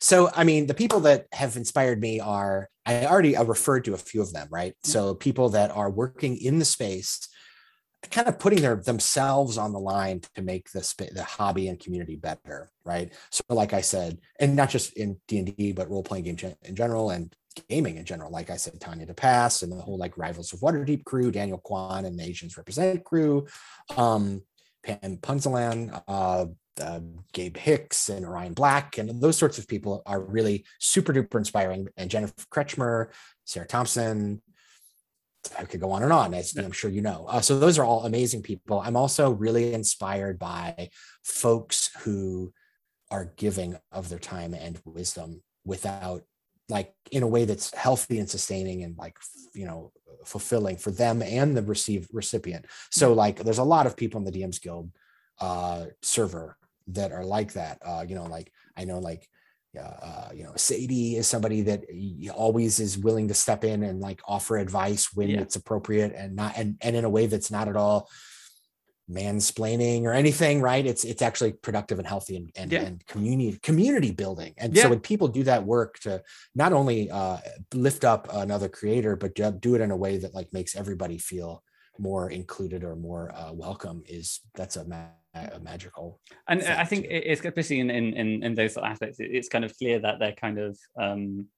So I mean, the people that have inspired me are, I already I referred to a few of them, right? Mm-hmm. So people that are working in the space, kind of putting their themselves on the line to make the sp- the hobby and community better, right? So like I said, and not just in D and D, but role playing game gen- in general and gaming in general. Like I said, Tanya De Pass and the whole like Rivals of Waterdeep crew, Daniel Kwan and the Asians Represent crew. Um, Pam Punzalan, uh, uh, Gabe Hicks, and Orion Black, and those sorts of people are really super duper inspiring. And Jennifer Kretschmer, Sarah Thompson, I could go on and on, as yeah. I'm sure you know. Uh, so those are all amazing people. I'm also really inspired by folks who are giving of their time and wisdom without, like, in a way that's healthy and sustaining and like, you know, fulfilling for them and the received recipient. So like, there's a lot of people in the D Ms Guild uh, server that are like that. Uh, you know, like I know, like uh, you know, Sadie is somebody that always is willing to step in and like offer advice when yeah. it's appropriate and not and and in a way that's not at all mansplaining or anything, right? It's it's actually productive and healthy and and, yeah. and community community building. And yeah. so when people do that work to not only uh, lift up another creator, but do it in a way that like makes everybody feel more included or more uh, welcome, is that's a, ma- a magical. And I think too. It's especially in, in in those aspects, it's kind of clear that they're kind of um,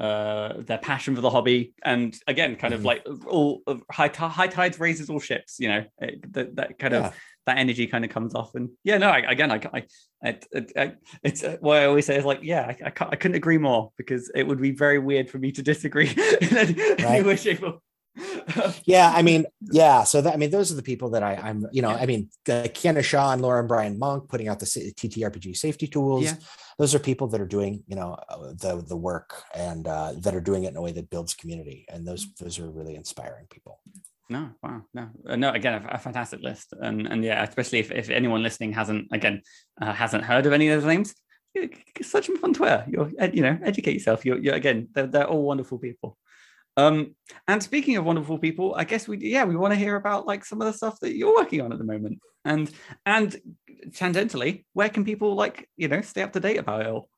uh, their passion for the hobby, and again, kind mm-hmm. of like all of high t- high tides raises all ships. You know, it, that, that kind yeah. of that energy kind of comes off. And yeah, no, I, again, I, I, I, I it's uh, what I always say is like, yeah, I, I, can't, I couldn't agree more, because it would be very weird for me to disagree in any, right. way, shape, or yeah, I mean, yeah. So that, I mean, those are the people that I, I'm, you know, yeah. I mean, uh, Kiana Shaw and Laura and Brian Monk putting out the T T R P G safety tools. Yeah. Those are people that are doing, you know, the the work, and uh, that are doing it in a way that builds community. And those those are really inspiring people. No, wow, no, no. Again, a, a fantastic list, and and yeah, especially if, if anyone listening hasn't again uh, hasn't heard of any of those names, search them on Twitter. You're, you know, educate yourself. You're, you're again, they're, they're all wonderful people. Um, and speaking of wonderful people, I guess we, yeah, we want to hear about like some of the stuff that you're working on at the moment, and, and tangentially, where can people like, you know, stay up to date about it all?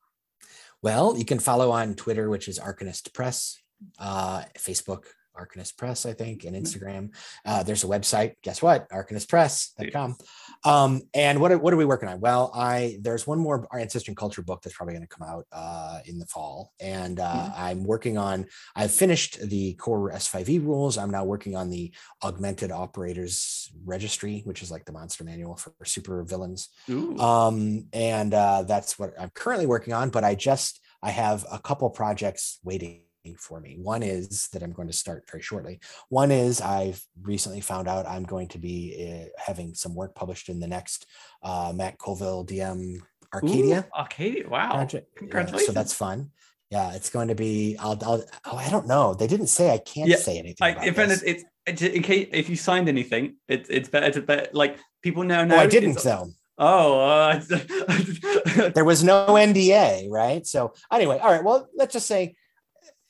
Well, you can follow on Twitter, which is Arcanist Press, uh, Facebook, Arcanist Press, I think, and Instagram. Uh, there's a website. Guess what? Arcanist Press dot com. Um, and what are, what are we working on? Well, I there's one more our Ancestry and Culture book that's probably going to come out uh, in the fall. And uh, mm-hmm. I'm working on, I've finished the core S five E rules. I'm now working on the Augmented Operators Registry, which is like the monster manual for super villains. Um, and uh, that's what I'm currently working on. But I just, I have a couple projects waiting for me. One is that I'm going to start very shortly. One is I've recently found out I'm going to be uh, having some work published in the next uh, Matt Colville D M Arcadia. Ooh, Arcadia, wow. Project. Congratulations. Yeah, so that's fun. Yeah, it's going to be, I'll, I'll, oh, I don't know. They didn't say I can't yeah, say anything. I, about if, this. It's, it's, in case, if you signed anything, it's it's better to, bet, like, people know now. Oh, I didn't though. Oh, uh, there was no N D A, right? So anyway, all right, well, let's just say,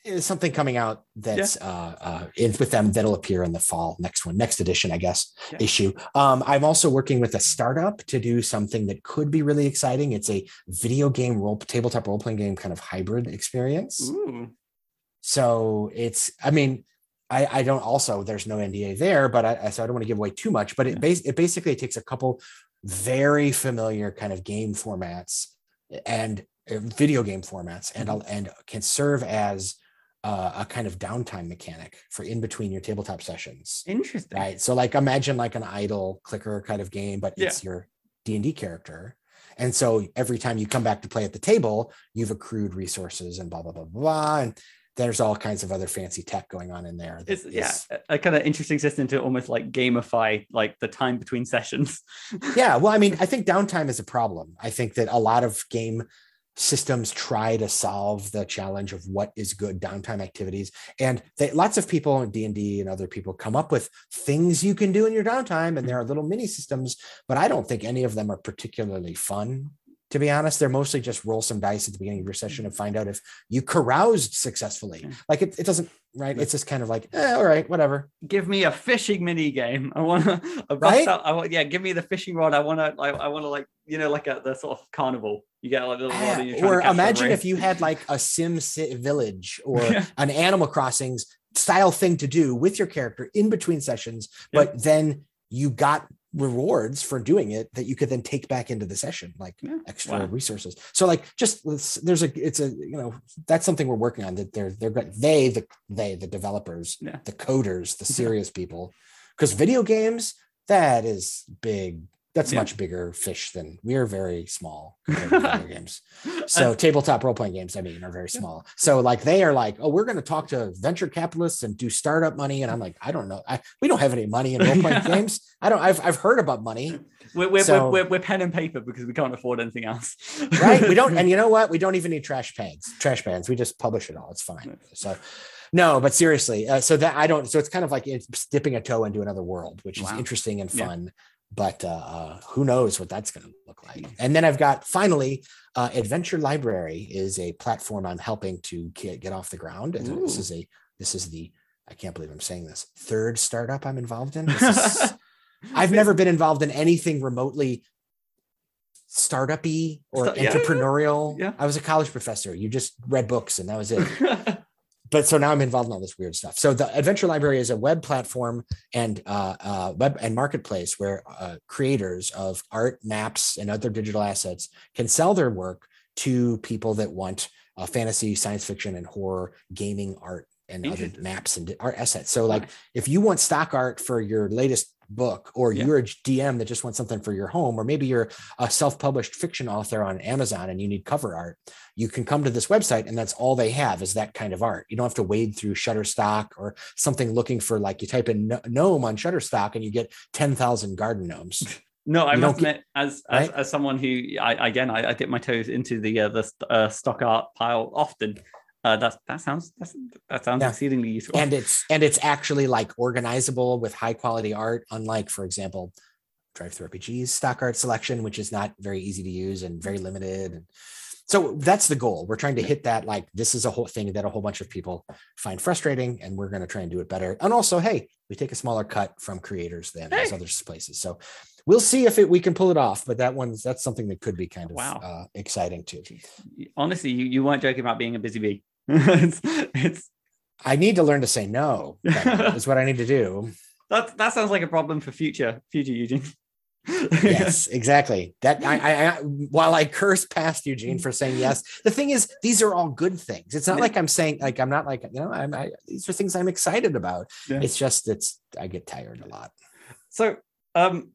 is something coming out that's yeah. uh, uh, in with them that'll appear in the fall, next one, next edition, I guess, yeah. issue. Um, I'm also working with a startup to do something that could be really exciting. It's a video game role, tabletop role-playing game kind of hybrid experience. Ooh. So it's, I mean, I, I don't also, there's no N D A there, but I, so I don't want to give away too much, but it, yeah. bas- it basically takes a couple very familiar kind of game formats and uh, video game formats and, mm-hmm. and can serve as Uh, a kind of downtime mechanic for in between your tabletop sessions. Interesting. Right. So like, imagine like an idle clicker kind of game, but yeah. it's your D and D character. And so every time you come back to play at the table, you've accrued resources and blah, blah, blah, blah. And there's all kinds of other fancy tech going on in there. It's, is... yeah, a kind of interesting system to almost like gamify like the time between sessions. Yeah. Well, I mean, I think downtime is a problem. I think that a lot of game systems try to solve the challenge of what is good downtime activities, and they, lots of people in D and D and other people come up with things you can do in your downtime, and there are little mini systems, but I don't think any of them are particularly fun, to be honest. They're mostly just roll some dice at the beginning of your session and find out if you caroused successfully. Yeah. Like it, it doesn't, right? It's just kind of like, eh, all right, whatever. Give me a fishing mini game. I want to, right? Out, I want, yeah, give me the fishing rod. I want to, I, I want to like, you know, like a the sort of carnival. You get like a little rod and you're trying or to catch imagine if you had like a Sim Village or yeah. an Animal Crossing style thing to do with your character in between sessions, yeah. but then you got rewards for doing it that you could then take back into the session, like yeah. extra wow. resources. So like just there's a it's a you know that's something we're working on that they're they're they the they the developers yeah. the coders, the serious yeah. people, because video games, that is big. That's yeah. much bigger fish than we are. Very small video games. So tabletop role-playing games, I mean, are very yeah. small. So like they are like, oh, we're going to talk to venture capitalists and do startup money. And I'm like, I don't know. I, we don't have any money in role-playing yeah. games. I don't, I've, I've heard about money. We're, we're, so, we're, we're, we're pen and paper because we can't afford anything else. Right. We don't. And you know what? We don't even need trash bags, trash bags. We just publish it all. It's fine. So no, but seriously. Uh, so that I don't, so it's kind of like it's dipping a toe into another world, which wow. is interesting and fun. Yeah. But uh, uh, who knows what that's going to look like. And then I've got, finally, uh, Adventure Library is a platform I'm helping to get, get off the ground. And Ooh. this is a, this is the, I can't believe I'm saying this, third startup I'm involved in. This is, I've never been involved in anything remotely startup-y or yeah. entrepreneurial. Yeah. I was a college professor. You just read books and that was it. But so now I'm involved in all this weird stuff. So the Adventure Library is a web platform and uh, uh, web and marketplace where uh, creators of art, maps, and other digital assets can sell their work to people that want uh, fantasy, science fiction, and horror gaming art and other maps and art assets. So like if you want stock art for your latest book, or yeah. you're a D M that just wants something for your home, or maybe you're a self-published fiction author on Amazon and you need cover art, you can come to this website and that's all they have is that kind of art. You don't have to wade through Shutterstock or something looking for, like, you type in gnome on Shutterstock and you get ten thousand garden gnomes. No, I must admit, as, right? as as someone who, I again, I, I dip my toes into the uh, the uh, stock art pile often. Uh, that that sounds that's, that sounds yeah. exceedingly useful. And it's and it's actually like organizable with high quality art, unlike, for example, DriveThruRPG's stock art selection, which is not very easy to use and very limited. And so that's the goal. We're trying to hit that. Like, this is a whole thing that a whole bunch of people find frustrating, and we're going to try and do it better. And also, hey, we take a smaller cut from creators than hey. those other places. So we'll see if it, we can pull it off, but that one's that's something that could be kind of wow. uh, exciting too. Honestly, you, you weren't joking about being a busy bee. it's, it's I need to learn to say no. That's what I need to do. That that sounds like a problem for future future Eugene. Yes, exactly. That I, I, I while I curse past Eugene for saying yes, the thing is, these are all good things. It's not like I'm saying like I'm not like you know I'm I, these are things I'm excited about. Yeah. It's just it's I get tired a lot. So um.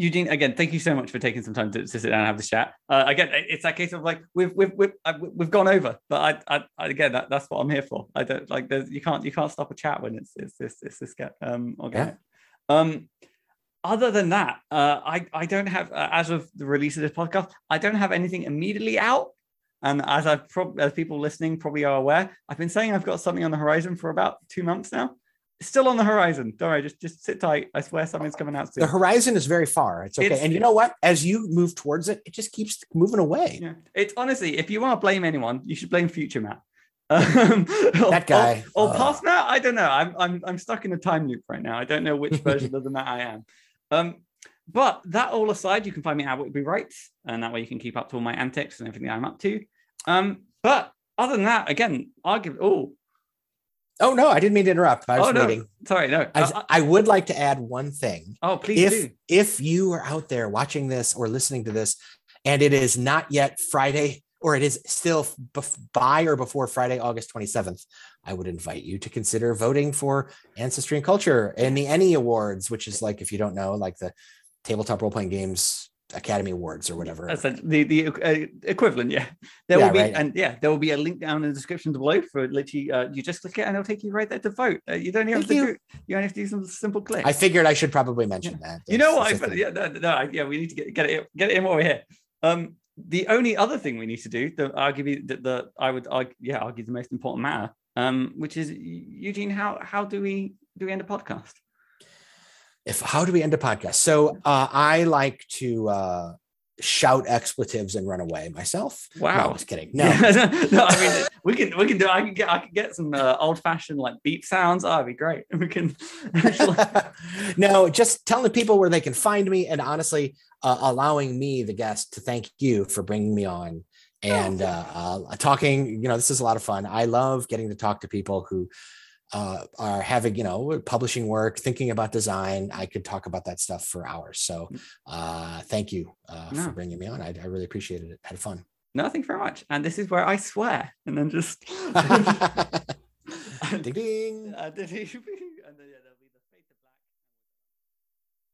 Eugene, again, thank you so much for taking some time to, to sit down and have this chat. Uh, again, it's that case of like we've we've we've, we've gone over, but I, I again that, that's what I'm here for. I don't like there's you can't you can't stop a chat when it's it's this it's this get um organic. Yeah. Um, other than that, uh, I I don't have uh, as of the release of this podcast, I don't have anything immediately out. And as I probably as people listening probably are aware, I've been saying I've got something on the horizon for about two months now. Still on the horizon. Don't worry, just, just sit tight. I swear something's coming out soon. The horizon is very far. It's okay. It's, and you know what? As you move towards it, it just keeps moving away. Yeah. It's honestly, if you want to blame anyone, you should blame future Matt. Um, that guy. Or, or, or uh. past Matt. I don't know. I'm, I'm I'm stuck in a time loop right now. I don't know which version of the Matt I am. Um, but that all aside, you can find me at Whitby Writes, and that way you can keep up to all my antics and everything I'm up to. Um, but other than that, again, arguably, oh, Oh, no, I didn't mean to interrupt. I was oh, no. waiting. Sorry, no. I, was, uh, I would like to add one thing. Oh, please if, do. If you are out there watching this or listening to this, and it is not yet Friday, or it is still bef- by or before Friday, August twenty-seventh, I would invite you to consider voting for Ancestry and Culture and the Any Awards, which is like, if you don't know, like the tabletop role-playing games Academy Awards or whatever. That's the the uh, equivalent, yeah. There yeah, will be right. and yeah, there will be a link down in the description below for literally uh, you just click it and it'll take you right there to vote. Uh, you don't even have to you. do you only have to do some simple click. I figured I should probably mention yeah. that. It's, you know what? I, yeah, no, no, yeah, we need to get get it get it in while we're here. Um, the only other thing we need to do, the argue the, the I would argue, yeah argue the most important matter, um, which is Eugene, how how do we do we end a podcast? If, how do we end a podcast? So uh, I like to uh, shout expletives and run away myself. Wow, no, I was kidding. No, no, I mean we can we can do. I can get I can get some uh, old fashioned like beep sounds. Oh, that'd be great. We can. No, just telling people where they can find me, and honestly, uh, allowing me, the guest, to thank you for bringing me on. And uh, uh, talking. You know, this is a lot of fun. I love getting to talk to people who. Uh, are having, you know, publishing work, thinking about design. I could talk about that stuff for hours. So uh, thank you uh, no. for bringing me on. I, I really appreciated it. Had fun. No, thank you very much. And this is where I swear and then just... ding, ding. And then, yeah,